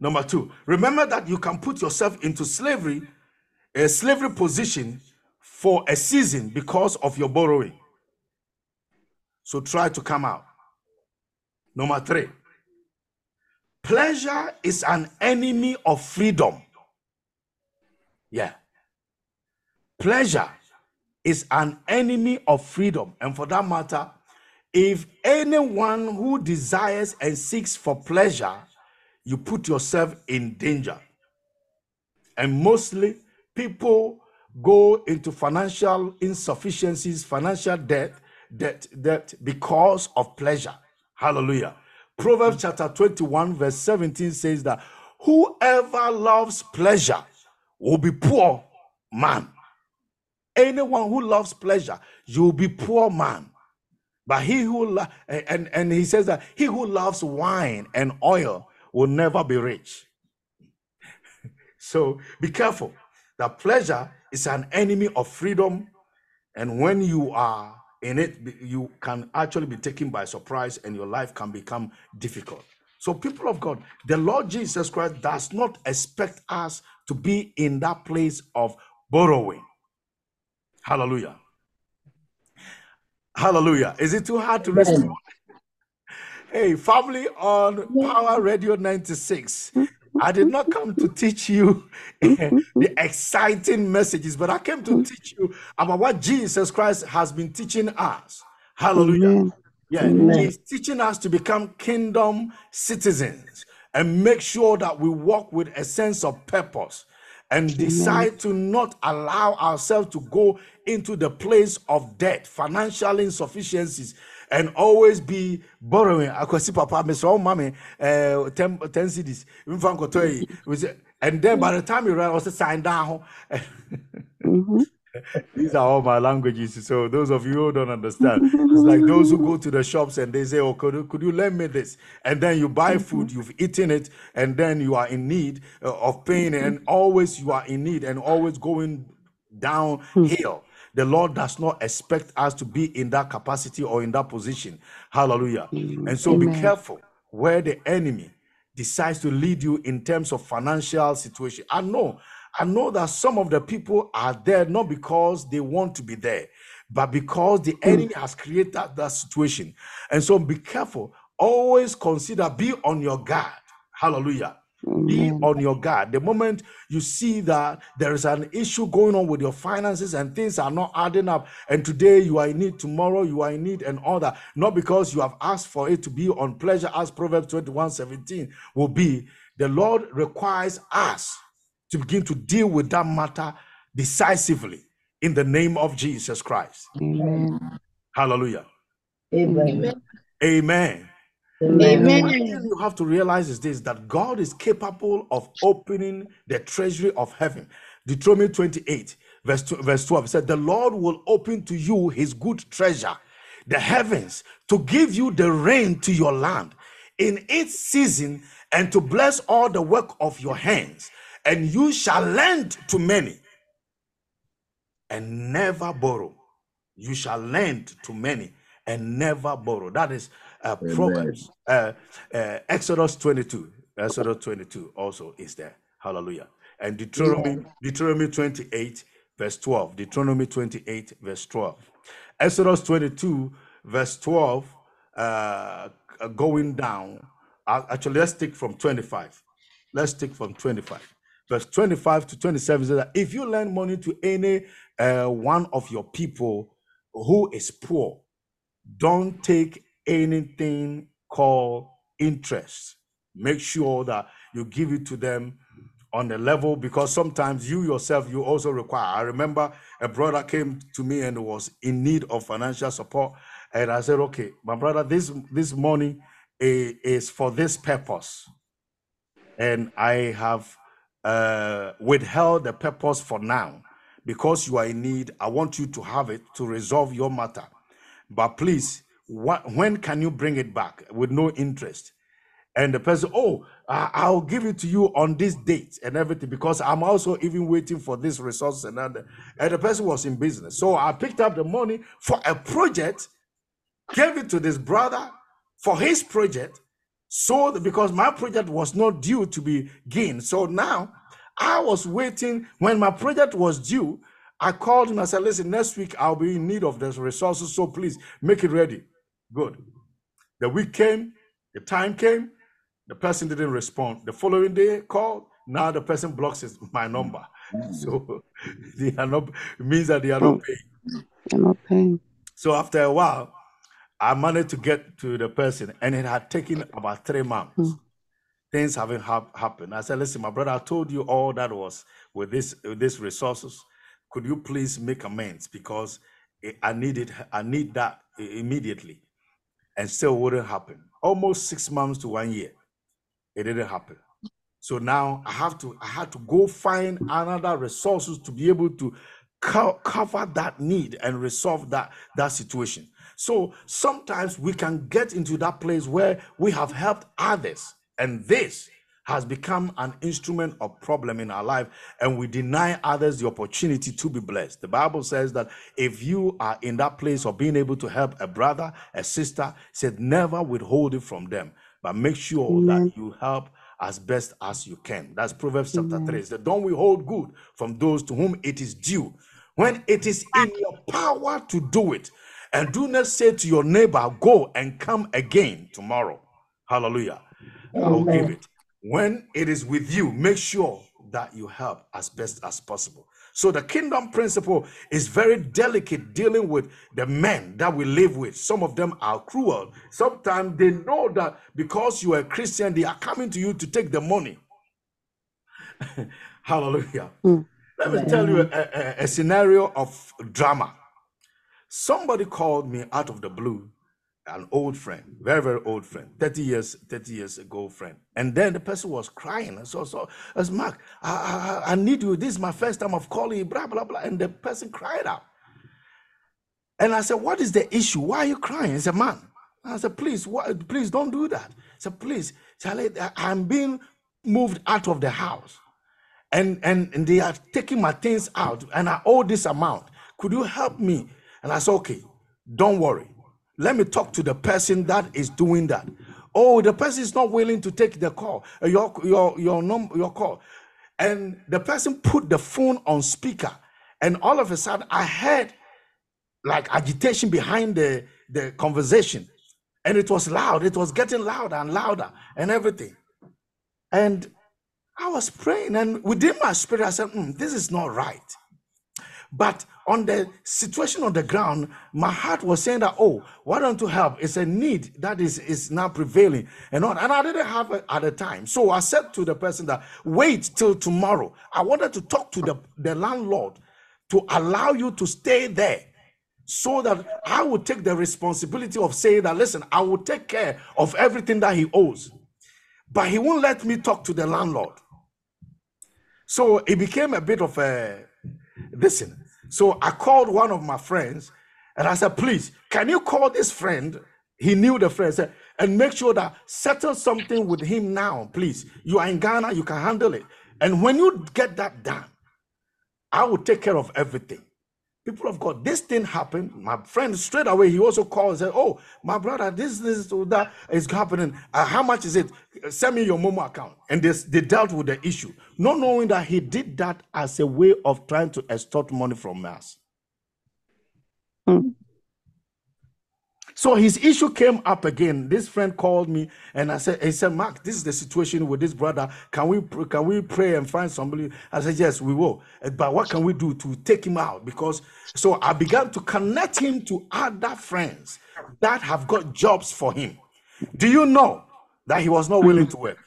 Number two, remember that you can put yourself into slavery, a slavery position for a season because of your borrowing. So try to come out. Number three, pleasure is an enemy of freedom. Yeah. Pleasure is an enemy of freedom. And for that matter, if anyone who desires and seeks for pleasure, you put yourself in danger. And mostly people go into financial insufficiencies, financial debt because of pleasure. Hallelujah. Proverbs chapter 21 verse 17 says that whoever loves pleasure will be poor man. Anyone who loves pleasure, you will be poor man. But he who, and he says that he who loves wine and oil will never be rich. So be careful that pleasure is an enemy of freedom, and when you are in it, you can actually be taken by surprise and your life can become difficult. So people of God, the Lord Jesus Christ does not expect us to be in that place of borrowing. Hallelujah. Hallelujah. Is it too hard to listen? Hey, family on Power Radio 96. I did not come to teach you the exciting messages, but I came to teach you about what Jesus Christ has been teaching us. Hallelujah. Amen. Yeah, amen. He's teaching us to become kingdom citizens and make sure that we walk with a sense of purpose and decide to not allow ourselves to go into the place of debt, financial insufficiencies, and always be borrowing. Akwasi papa, Mr. Mommy, 10 cities. And then by the time you realize, also sign down. These are all my languages. So those of you who don't understand, it's like those who go to the shops and they say, oh, could you lend me this? And then you buy food, you've eaten it, and then you are in need of pain, and always you are in need and always going downhill. The Lord does not expect us to be in that capacity or in that position. Hallelujah. And so be careful where the enemy decides to lead you in terms of financial situation. I know that some of the people are there not because they want to be there, but because the enemy has created that situation. And so be careful Always consider, be on your guard. Hallelujah. Be on your guard. The moment you see that there is an issue going on with your finances and things are not adding up, and today you are in need, tomorrow you are in need, and all that, not because you have asked for it to be on pleasure, as Proverbs 21:17 will be, the Lord requires us to begin to deal with that matter decisively in the name of Jesus Christ. Amen. Hallelujah. Amen. Amen. Amen. One thing you have to realize is this, that God is capable of opening the treasury of heaven. Deuteronomy 28, verse 12 said, the Lord will open to you his good treasure, the heavens, to give you the rain to your land in its season, and to bless all the work of your hands. And you shall lend to many and never borrow. You shall lend to many and never borrow. That is Proverbs, Exodus 22. Exodus 22 also is there. Hallelujah. And Deuteronomy 28, verse 12. Deuteronomy 28, verse 12. Exodus 22, verse 12, going down. Actually, let's take from 25. Let's take from 25. Verse 25 to 27 says that if you lend money to any one of your people who is poor, don't take anything called interest. Make sure that you give it to them on the level, because sometimes you yourself, you also require. I remember a brother came to me and was in need of financial support, and I said, okay, my brother, this money is for this purpose, and I have withheld the purpose for now. Because you are in need, I want you to have it to resolve your matter, but please, when can you bring it back with no interest? And the person, oh, I'll give it to you on this date and everything, because I'm also even waiting for this resource. And the person was in business. So I picked up the money for a project, gave it to this brother for his project, so because my project was not due to be gained. So now I was waiting. When my project was due, I called him. I said, listen, next week I'll be in need of those resources, so please make it ready. Good. The week came, the time came, the person didn't respond. The following day, called. Now the person blocks my number. So they are not, it means that they are not paying. They're not paying. So after a while, I managed to get to the person, and it had taken about 3 months. Things haven't happened. I said, listen, my brother, I told you all that was with these resources. Could you please make amends, because I need it. I need that immediately. And still wouldn't happen. Almost 6 months to 1 year, it didn't happen. So now I had to go find another resources to be able to cover that need and resolve that situation. So sometimes we can get into that place where we have helped others, and this has become an instrument of problem in our life, and we deny others the opportunity to be blessed. The Bible says that if you are in that place of being able to help a brother, a sister, said never withhold it from them, but make sure that you help as best as you can. That's Proverbs chapter 3. It says, don't withhold good from those to whom it is due, when it is in your power to do it. And do not say to your neighbor, go and come again tomorrow. Hallelujah. I will give it. When it is with you, make sure that you help as best as possible. So the kingdom principle is very delicate, dealing with the men that we live with. Some of them are cruel. Sometimes they know that because you are a Christian, they are coming to you to take the money. Hallelujah. Let me tell you a scenario of drama. Somebody called me out of the blue. An old friend, very, very old friend, 30 years ago friend. And then the person was crying. And so as Mark, I need you. This is my first time of calling you, blah, blah, blah. And the person cried out. And I said, what is the issue? Why are you crying? He said, man. I said, please, please don't do that. He said, please, Charlie, I'm being moved out of the house. And they are taking my things out. And I owe this amount. Could you help me? And I said, okay, don't worry. Let me talk to the person that is doing that. Oh, the person is not willing to take the call, your call. And the person put the phone on speaker. And all of a sudden, I heard like agitation behind the conversation. And it was loud. It was getting louder and louder and everything. And I was praying, and within my spirit, I said, this is not right. But on the situation on the ground, my heart was saying that, oh, why don't you help? It's a need that is now prevailing and on. And I didn't have it at the time. So I said to the person that, wait till tomorrow. I wanted to talk to the landlord to allow you to stay there so that I would take the responsibility of saying that, listen, I will take care of everything that he owes. But he won't let me talk to the landlord. So it became a bit of a, listen. So I called one of my friends and I said, please, can you call this friend? He knew the friend, said, and make sure that settle something with him now, please. You are in Ghana, you can handle it. And when you get that done, I will take care of everything. People of God, this thing happened. My friend straight away, he also called and said, oh, my brother, this, that is happening. How much is it? Send me your Momo account. And they dealt with the issue, not knowing that he did that as a way of trying to extort money from us. So his issue came up again. This friend called me and he said, Mark, this is the situation with this brother. Can we pray and find somebody? I said, yes, we will. But what can we do to take him out? Because so I began to connect him to other friends that have got jobs for him. Do you know that he was not willing to work?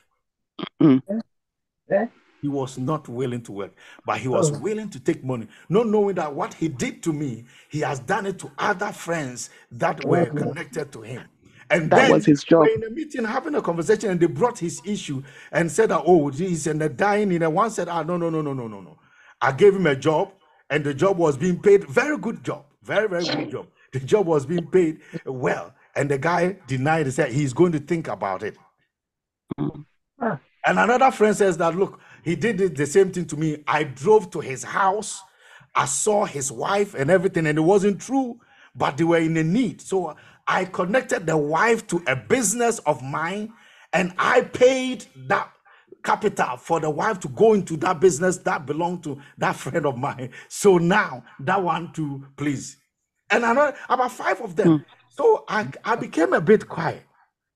He was not willing to work, but he was willing to take money, not knowing that what he did to me, he has done it to other friends that were connected to him. And that then was his job. In a meeting, having a conversation, and they brought his issue and said, oh, geez, and they're dying. And one said, ah, no. I gave him a job, and the job was being paid. Very good job. Very, very good job. The job was being paid well. And the guy denied it, said he's going to think about it. And another friend says that, look, he did the same thing to me. I drove to his house. I saw his wife and everything, and it wasn't true, but they were in a need. So I connected the wife to a business of mine, and I paid that capital for the wife to go into that business that belonged to that friend of mine. So now that one too, please. And another, about 5 of them. So I became a bit quiet.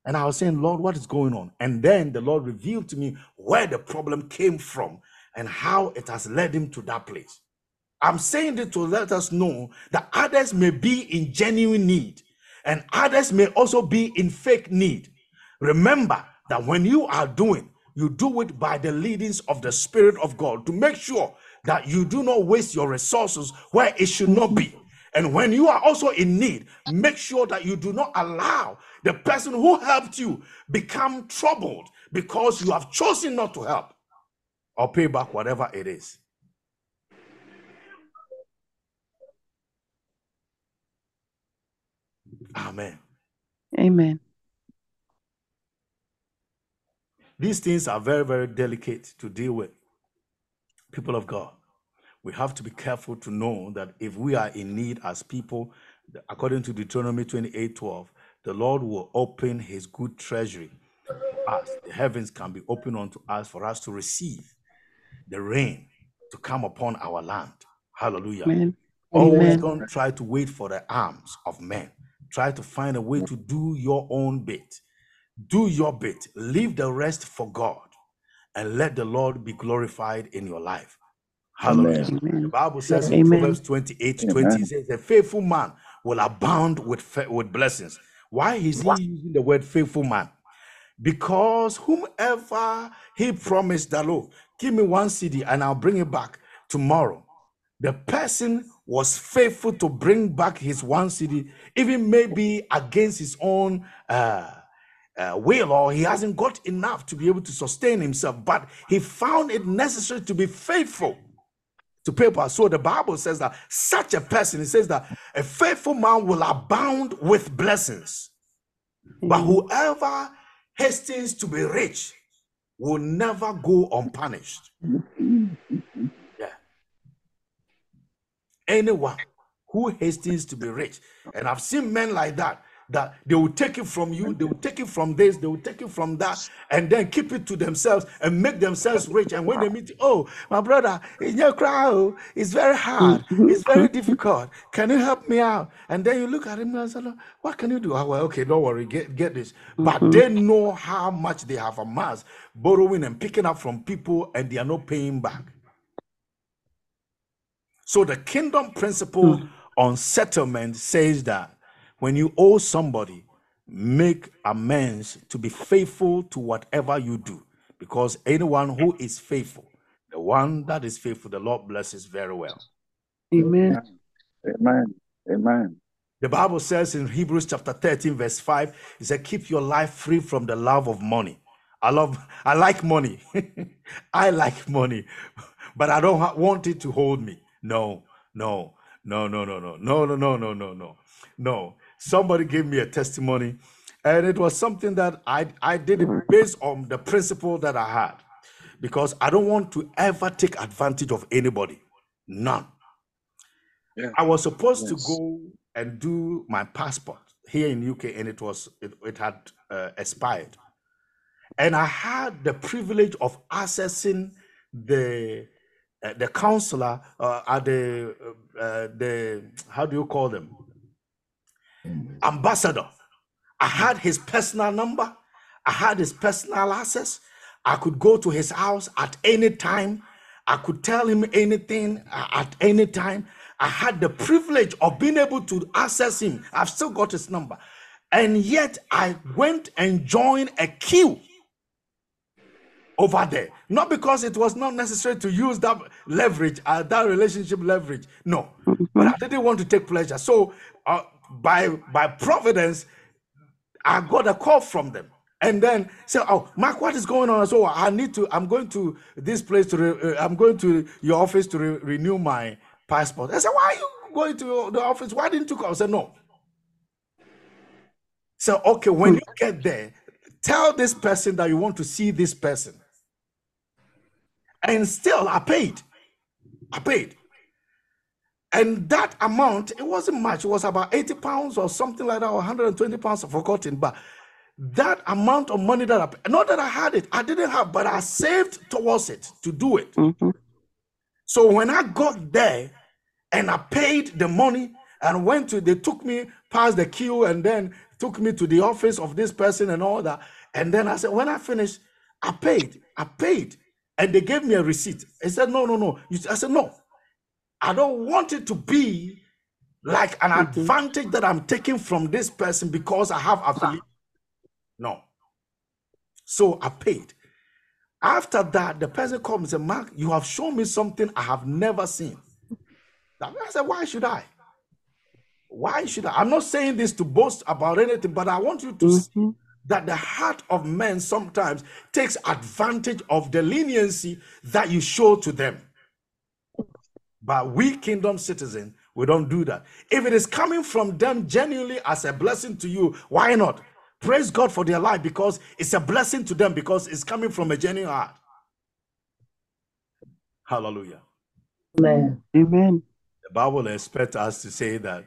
And I was saying, Lord, what is going on? And then the Lord revealed to me where the problem came from and how it has led him to that place. I'm saying it to let us know that others may be in genuine need and others may also be in fake need. Remember that when you are doing, you do it by the leadings of the Spirit of God to make sure that you do not waste your resources where it should not be. And when you are also in need, make sure that you do not allow the person who helped you become troubled because you have chosen not to help or pay back whatever it is. Amen. Amen. These things are very, very delicate to deal with. People of God, we have to be careful to know that if we are in need as people, according to Deuteronomy 28:12, the Lord will open his good treasury to us. The heavens can be opened unto us for us to receive the rain to come upon our land. Hallelujah. Amen. Always don't try to wait for the arms of men. Try to find a way to do your own bit. Do your bit. Leave the rest for God and let the Lord be glorified in your life. Hallelujah. Amen. The Bible says in Proverbs 28:20, it says, a faithful man will abound with blessings. Why is he using the word faithful man? Because whomever he promised that, look, give me 1 CD and I'll bring it back tomorrow. The person was faithful to bring back his 1 CD, even maybe against his own will, or he hasn't got enough to be able to sustain himself, but he found it necessary to be faithful to paper. So the Bible says that such a person, it says that a faithful man will abound with blessings. But whoever hastens to be rich will never go unpunished. Anyone who hastens to be rich, and I've seen men like that, that they will take it from you, they will take it from this, they will take it from that, and then keep it to themselves and make themselves rich. And when they meet, oh, my brother, in your crowd, it's very hard, it's very difficult. Can you help me out? And then you look at him and say, look, what can you do? Oh, well, okay, don't worry, get this. But they know how much they have amassed, borrowing and picking up from people, and they are not paying back. So the kingdom principle on settlement says that when you owe somebody, make amends to be faithful to whatever you do, because anyone who is faithful, the one that is faithful, the Lord blesses very well. Amen. Amen. Amen. The Bible says in Hebrews chapter 13, verse 5, it says, keep your life free from the love of money. I like money. I like money, but I don't want it to hold me. No. Somebody gave me a testimony, and it was something that I did it based on the principle that I had, because I don't want to ever take advantage of anybody. None. Yeah. I was supposed to go and do my passport here in UK, and it had expired, and I had the privilege of accessing the counselor at the how do you call them? Ambassador. I had his personal number. I had his personal access. I could go to his house at any time. I could tell him anything at any time. I had the privilege of being able to access him. I've still got his number. And yet I went and joined a queue over there. Not because it was not necessary to use that leverage, that relationship leverage. No, but I didn't want to take pleasure. So by providence, I got a call from them, and then said, "Oh, Mark, what is going on?" So I'm going to this place I'm going to your office to renew my passport. I said, "Why are you going to the office? Why didn't you call?" I said, "No." So okay, when you get there, tell this person that you want to see this person. And still, I paid. And that amount, it wasn't much. It was about £80 or something like that, or £120, I've forgotten. But that amount of money that not that I had it, I didn't have, but I saved towards it to do it. Mm-hmm. So when I got there and I paid the money and they took me past the queue and then took me to the office of this person and all that. And then I said, when I finished, I paid. And they gave me a receipt. I said, no. I said, no. I don't want it to be like an advantage that I'm taking from this person because I have affiliation. No. So I paid. After that, the person called me and said, Mark, you have shown me something I have never seen. I said, why should I? Why should I? I'm not saying this to boast about anything, but I want you to see that the heart of men sometimes takes advantage of the leniency that you show to them. But we kingdom citizens, we don't do that. If it is coming from them genuinely as a blessing to you, why not? Praise God for their life, because it's a blessing to them, because it's coming from a genuine heart. Hallelujah. Amen. Amen. The Bible expects us to say that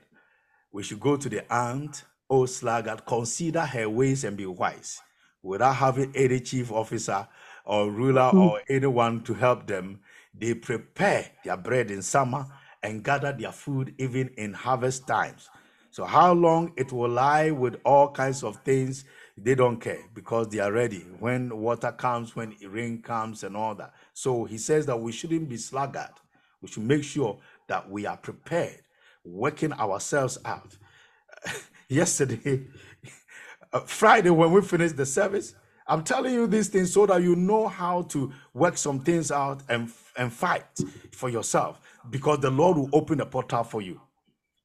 we should go to the aunt, O sluggard, consider her ways and be wise, without having any chief officer or ruler or anyone to help them. They prepare their bread in summer and gather their food even in harvest times. So how long it will lie with all kinds of things, they don't care, because they are ready when water comes, when rain comes and all that. So he says that we shouldn't be sluggard. We should make sure that we are prepared, working ourselves out. Yesterday, Friday, when we finished the service, I'm telling you these things so that you know how to work some things out and fight for yourself, because the Lord will open a portal for you.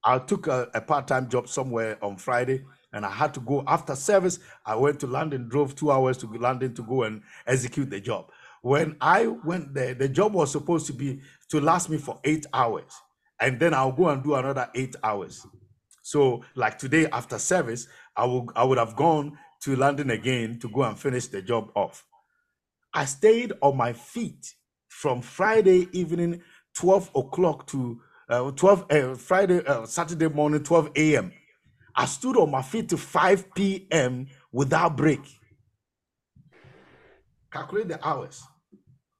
I took a part-time job somewhere on Friday, and I had to go after service. I went to London, drove 2 hours to London to go and execute the job. When I went there, the job was supposed to last me for 8 hours, and then I'll go and do another 8 hours. So like today after service, I would have gone to London again to go and finish the job off. I stayed on my feet from Friday evening 12 o'clock to Saturday morning 12 a.m. I stood on my feet to 5 p.m. without break. Calculate the hours.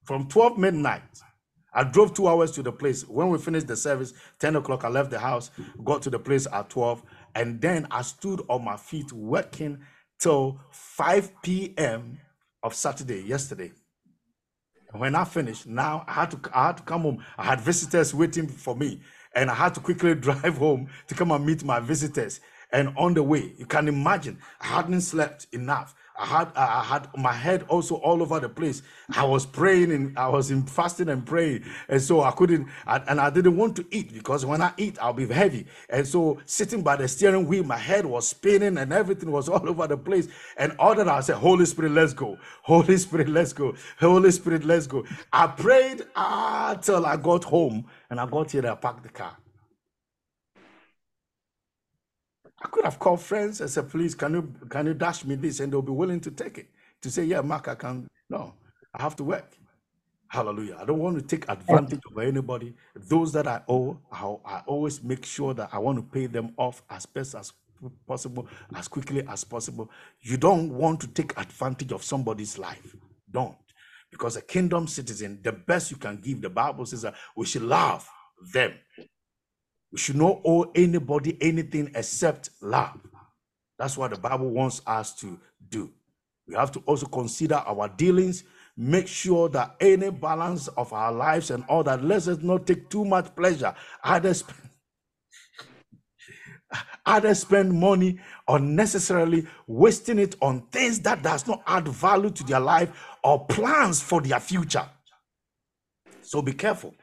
From 12 midnight, I drove 2 hours to the place. When we finished the service, 10 o'clock, I left the house, got to the place at 12, and then I stood on my feet working till 5 p.m. of Saturday, yesterday. When I finished, now I had to come home. I had visitors waiting for me, and I had to quickly drive home to come and meet my visitors. And on the way, you can imagine, I hadn't slept enough. I had my head also all over the place. I was praying and I was in fasting and praying, and so I didn't want to eat, because when I eat, I'll be heavy. And so sitting by the steering wheel, my head was spinning and everything was all over the place. And all that I said, Holy Spirit, let's go. Holy Spirit, let's go. Holy Spirit, let's go. I prayed till I got home, and I got here and I parked the car. I could have called friends and said, please, can you dash me this? And they'll be willing to take it. To say, yeah, Mark, I can. No, I have to work. Hallelujah. I don't want to take advantage of anybody. Those that I owe, I always make sure that I want to pay them off as best as possible, as quickly as possible. You don't want to take advantage of somebody's life. Don't. Because a kingdom citizen, the best you can give, the Bible says that we should love them. We should not owe anybody anything except love. That's what the Bible wants us to do. We have to also consider our dealings, make sure that any balance of our lives and all that, let us not take too much pleasure. Others spend money unnecessarily, wasting it on things that does not add value to their life or plans for their future. So be careful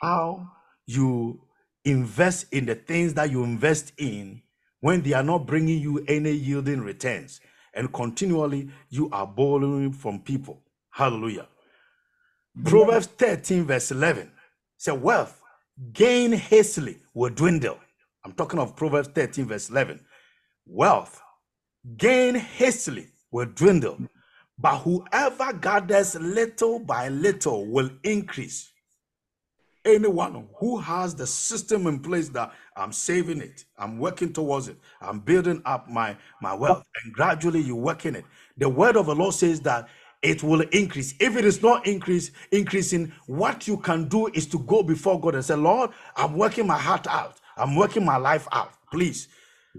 how you invest in the things that you invest in when they are not bringing you any yielding returns, and continually you are borrowing from people. Hallelujah. Proverbs 13 verse 11 says, wealth gained hastily will dwindle. I'm talking of Proverbs 13 verse 11. Wealth gained hastily will dwindle, but whoever gathers little by little will increase. Anyone who has the system in place that I'm saving it, I'm working towards it, I'm building up my wealth, and gradually you work in it. The word of the Lord says that it will increase. If it is not increasing, what you can do is to go before God and say, Lord, I'm working my heart out. I'm working my life out. Please,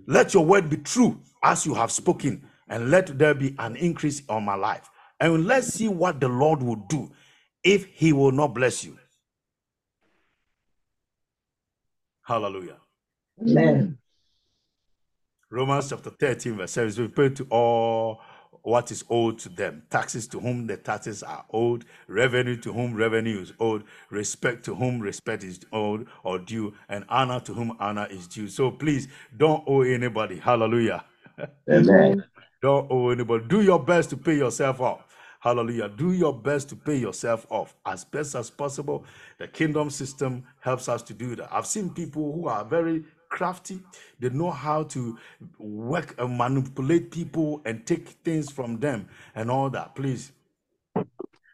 let your word be true as you have spoken, and let there be an increase on my life. And let's see what the Lord will do if he will not bless you. Hallelujah. Amen. Romans chapter 13, verse 7, we pay to all what is owed to them. Taxes to whom the taxes are owed, revenue to whom revenue is owed, respect to whom respect is owed or due, and honor to whom honor is due. So please, don't owe anybody. Hallelujah. Amen. Don't owe anybody. Do your best to pay yourself off. Hallelujah. Do your best to pay yourself off as best as possible. The kingdom system helps us to do that. I've seen people who are very crafty. They know how to work and manipulate people and take things from them and all that. Please,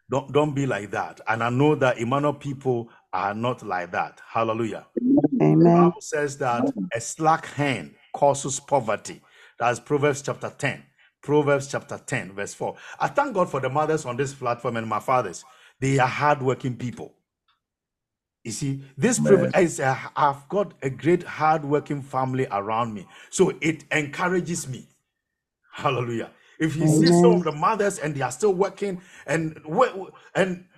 don't be like that. And I know that Emmanuel people are not like that. Hallelujah. Amen. The Bible says that a slack hand causes poverty. That's Proverbs chapter 10. Proverbs chapter 10, verse 4. I thank God for the mothers on this platform and my fathers. They are hardworking people. You see, this privilege, I've got a great hardworking family around me. So it encourages me. Hallelujah. If you see some of the mothers and they are still working, and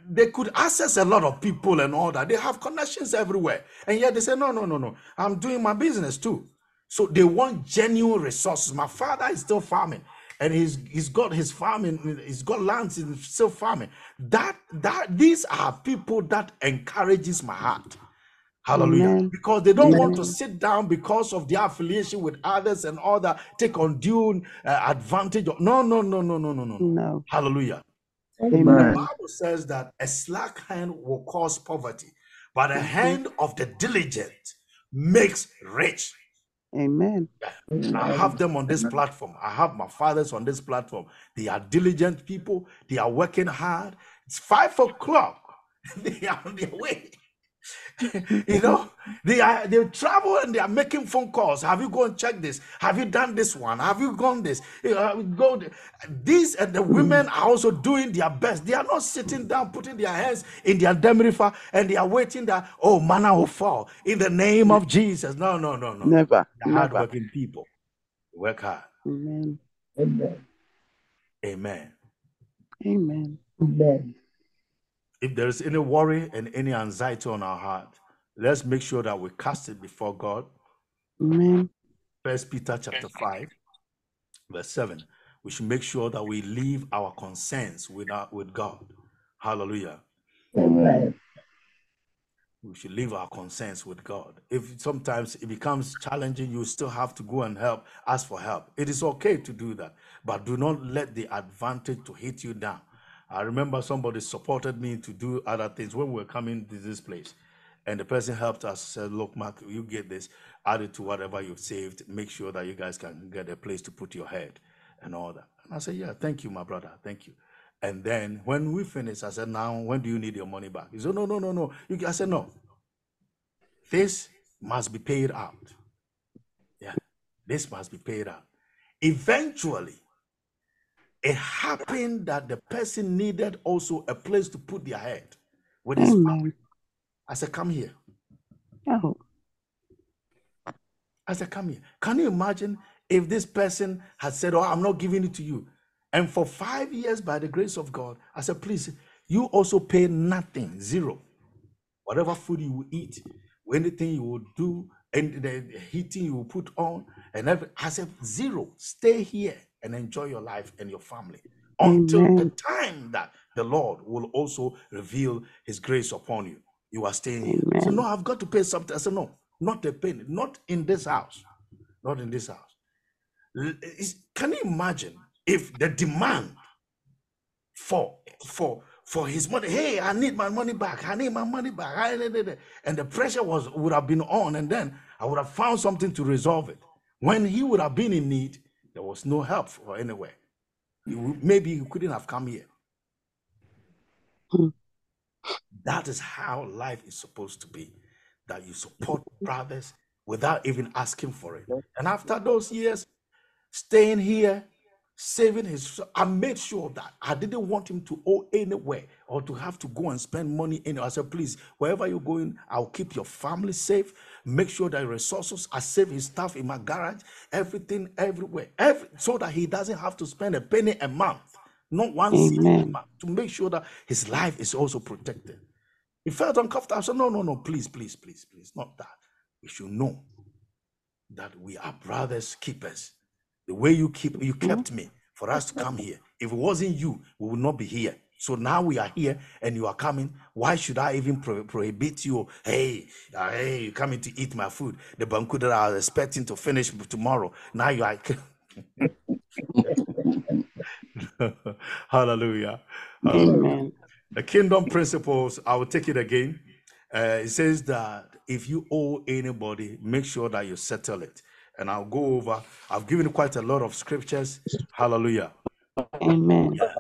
they could access a lot of people and all that. They have connections everywhere. And yet they say, no. I'm doing my business too. So they want genuine resources. My father is still farming. And he's got his farming, he's got lands in still farming. These are people that encourages my heart. Hallelujah. Amen. Because they don't want to sit down because of their affiliation with others and all that, take undue advantage. No. Hallelujah. Amen. The Bible says that a slack hand will cause poverty, but a hand of the diligent makes rich. Amen. I have them on this platform. I have my fathers on this platform. They are diligent people. They are working hard. It's 5 o'clock. They are on their way. You know, they travel and they are making phone calls. Have you gone and checked this? Have you done this one? Have you gone this? Go these, and the women are also doing their best. They are not sitting down, putting their hands in their demirifa, and they are waiting that, oh, manna will fall in the name of Jesus. No. Never. They're hardworking people. Work hard. Amen. Amen. Amen. Amen. Amen. If there is any worry and any anxiety on our heart, let's make sure that we cast it before God. Amen. 1 Peter 5:7. We should make sure that we leave our concerns with God. Hallelujah. Amen. We should leave our concerns with God. If sometimes it becomes challenging, you still have to go and help, ask for help. It is okay to do that, but do not let the advantage to hit you down. I remember somebody supported me to do other things when we were coming to this place, and the person helped us, said, look, Mark, you get this, add it to whatever you've saved, make sure that you guys can get a place to put your head and all that. And I said, yeah, thank you, my brother, thank you. And then when we finished, I said, now, when do you need your money back? He said, no. I said, no, this must be paid out. Yeah, this must be paid out. Eventually, it happened that the person needed also a place to put their head with his family. I said, come here. Oh. I said, come here. Can you imagine if this person had said, oh, I'm not giving it to you? And for 5 years, by the grace of God, I said, please, you also pay nothing, zero. Whatever food you will eat, anything you will do, and the heating you will put on, and everything. I said, zero, stay here and enjoy your life and your family until the time that the Lord will also reveal his grace upon you. You are staying here. I said, no, I've got to pay something. I said, no, not a penny, not in this house, not in this house. Can you imagine if the demand for his money, hey, I need my money back, and the pressure would have been on, and then I would have found something to resolve it. When he would have been in need, there was no help for anywhere. Maybe you couldn't have come here. That is how life is supposed to be, that you support brothers without even asking for it. And after those years, staying here, saving his, I made sure that I didn't want him to owe anywhere or to have to go and spend money anywhere. I said, please, wherever you're going, I'll keep your family safe. Make sure that resources are safe, his stuff in my garage, everything, everywhere, so that he doesn't have to spend a penny a month, not one cent a month, to make sure that his life is also protected. He felt uncomfortable. I said, no, please, not that. We should know that we are brothers keepers. The way you kept me for us to come here. If it wasn't you, we would not be here. So now we are here and you are coming. Why should I even prohibit you? Hey, you're coming to eat my food. The banquet that I was expecting to finish tomorrow. Now you are. Hallelujah. Amen. The kingdom principles, I will take it again. It says that if you owe anybody, make sure that you settle it. And I'll go over. I've given quite a lot of scriptures. Hallelujah. Amen. Yeah.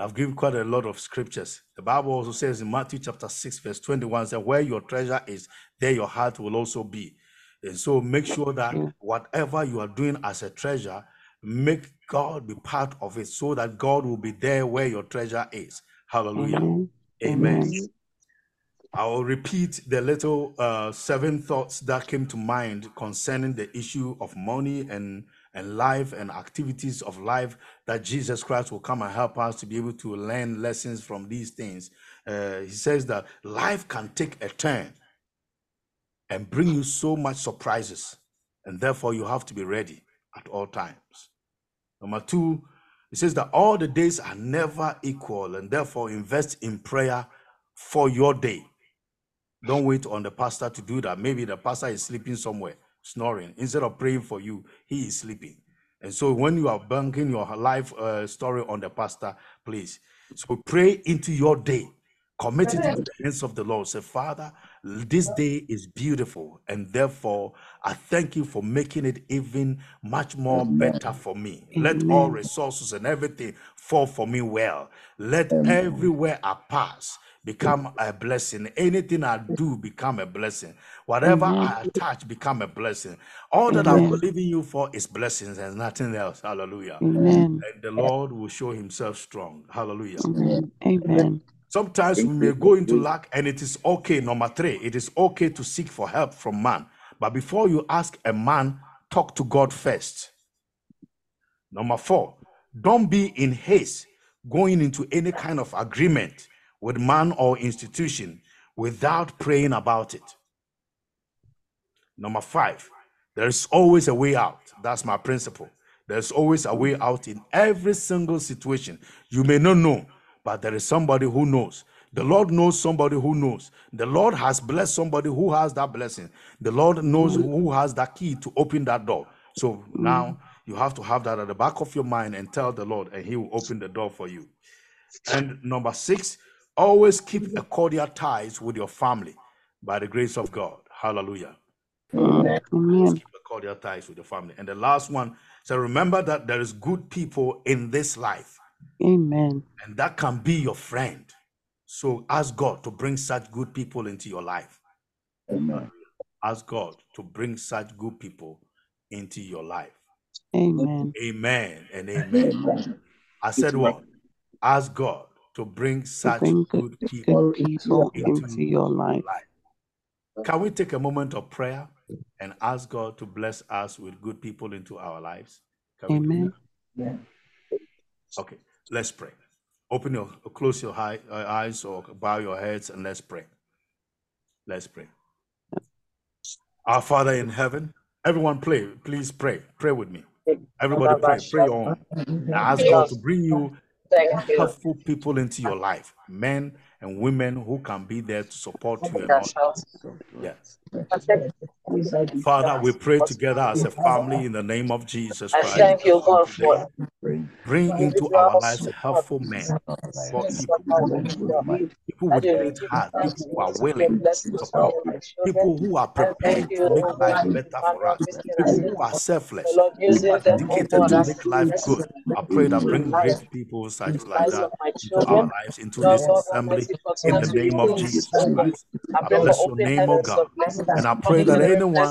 I've given quite a lot of scriptures. The Bible also says in Matthew 6:21, that where your treasure is, there your heart will also be. And so make sure that whatever you are doing as a treasure, make God be part of it so that God will be there where your treasure is. Hallelujah. Amen. I will repeat the little 7 thoughts that came to mind concerning the issue of money and life and activities of life, that Jesus Christ will come and help us to be able to learn lessons from these things. He says that life can take a turn and bring you so much surprises, and therefore you have to be ready at all times. Number 2, he says that all the days are never equal, and therefore invest in prayer for your day. Don't wait on the pastor to do that. Maybe the pastor is sleeping somewhere, snoring. Instead of praying for you, he is sleeping. And so when you are banking your life story on the pastor, please. So pray into your day. Commit it to the hands of the Lord. Say, Father, this day is beautiful, and therefore I thank you for making it even much more better for me. Let all resources and everything fall for me well. Let everywhere I pass become a blessing. Anything I do become a blessing. Whatever I touch become a blessing. All that I'm believing you for is blessings and nothing else. Hallelujah. Amen. And the Lord will show himself strong. Hallelujah. Amen. Amen. Sometimes we may go into lack, and it is okay. Number three, it is okay to seek for help from man. But before you ask a man, talk to God first. Number four, don't be in haste going into any kind of agreement with man or institution without praying about it. Number five, there is always a way out. That's my principle. There's always a way out in every single situation. You may not know, but there is somebody who knows. The Lord knows somebody who knows. The Lord has blessed somebody who has that blessing. The Lord knows who has that key to open that door. So now you have to have that at the back of your mind and tell the Lord, and he will open the door for you. And number six, always keep a cordial ties with your family by the grace of God. Hallelujah. Always keep a cordial ties with your family. And the last one, so remember that there is good people in this life. Amen. And that can be your friend. So ask God to bring such good people into your life. Amen. Ask God to bring such good people into your life. Amen. Amen and amen. Amen. I said what? Ask God to bring such good people into your life. Can we take a moment of prayer and ask God to bless us with good people into our lives? Can Amen. Yeah. Okay, let's pray. Open your, close your eyes or bow your heads and let's pray. Let's pray. Our Father in heaven, everyone pray, please pray. Pray with me. Everybody pray, pray on. And ask God to bring you helpful people into your life, men and women who can be there to support you. Yes. Father, we pray together as a family in the name of Jesus Christ. Thank you, God, for bring into our lives helpful men, for people with great heart, people who are willing to support, people who are prepared to make life better for us, people who are selfless, who are dedicated to make life good. I pray that bring great people such like that into our lives, into this assembly, in the name of Jesus Christ. I bless your name, O God. And I pray that anyone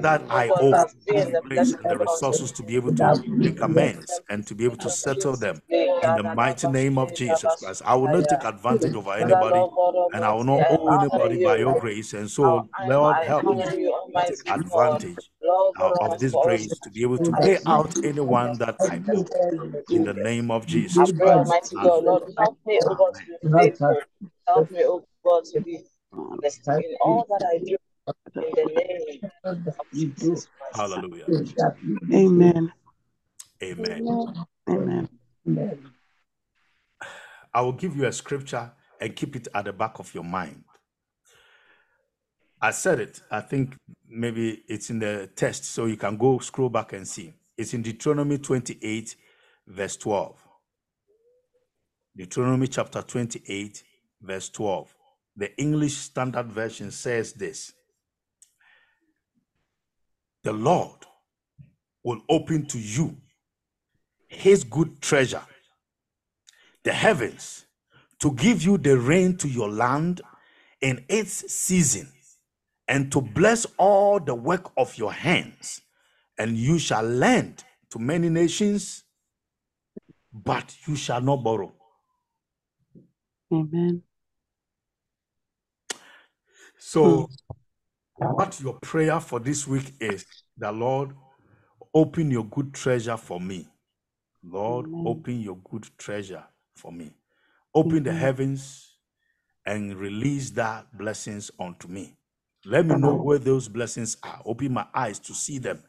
that I owe the grace and the resources to be able to make amends and to be able to settle them in the mighty name of Jesus Christ. I will not take advantage over anybody, and I will not owe anybody by your grace. And so, Lord, help me to take advantage of this grace to be able to pay out anyone that I owe in the name of Jesus Christ. Help me, O God, to be blessed in all that I do. Hallelujah. Amen. Amen. Amen. Amen. I will give you a scripture and keep it at the back of your mind. I said it. I think maybe it's in the text, so you can go scroll back and see. It's in Deuteronomy 28, verse 12. Deuteronomy chapter 28, verse 12. The English Standard Version says this. The Lord will open to you his good treasure, the heavens, to give you the rain to your land in its season, and to bless all the work of your hands. And you shall lend to many nations, but you shall not borrow. Amen. So what your prayer for this week is, the Lord, open your good treasure for me. Lord, open your good treasure for me. Open the heavens and release that blessings unto me. Let me know where those blessings are. Open my eyes to see them.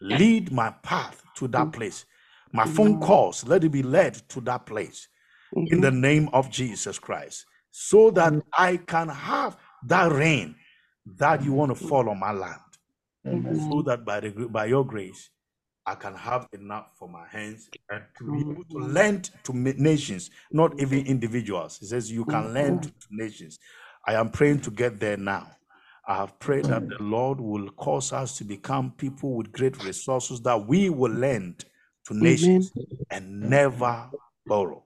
Lead my path to that place. My phone calls, let it be led to that place. In the name of Jesus Christ, so that I can have that rain that you want to fall on my land. Amen. So that by your grace, I can have enough for my hands and to be able to lend to nations, not even individuals. It says you can lend to nations. I am praying to get there now. I have prayed that the Lord will cause us to become people with great resources that we will lend to nations and never borrow.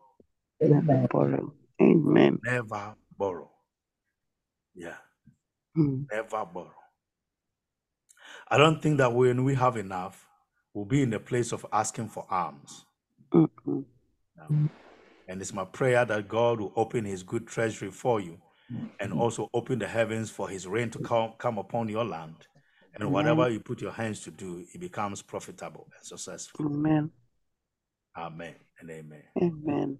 Never borrow. Amen. Never borrow. Yeah. Never borrow. I don't think that when we have enough, we'll be in the place of asking for alms. No. And it's my prayer that God will open his good treasury for you and also open the heavens for his rain to come upon your land. And whatever you put your hands to do, it becomes profitable and successful. Amen. Amen and amen. Amen.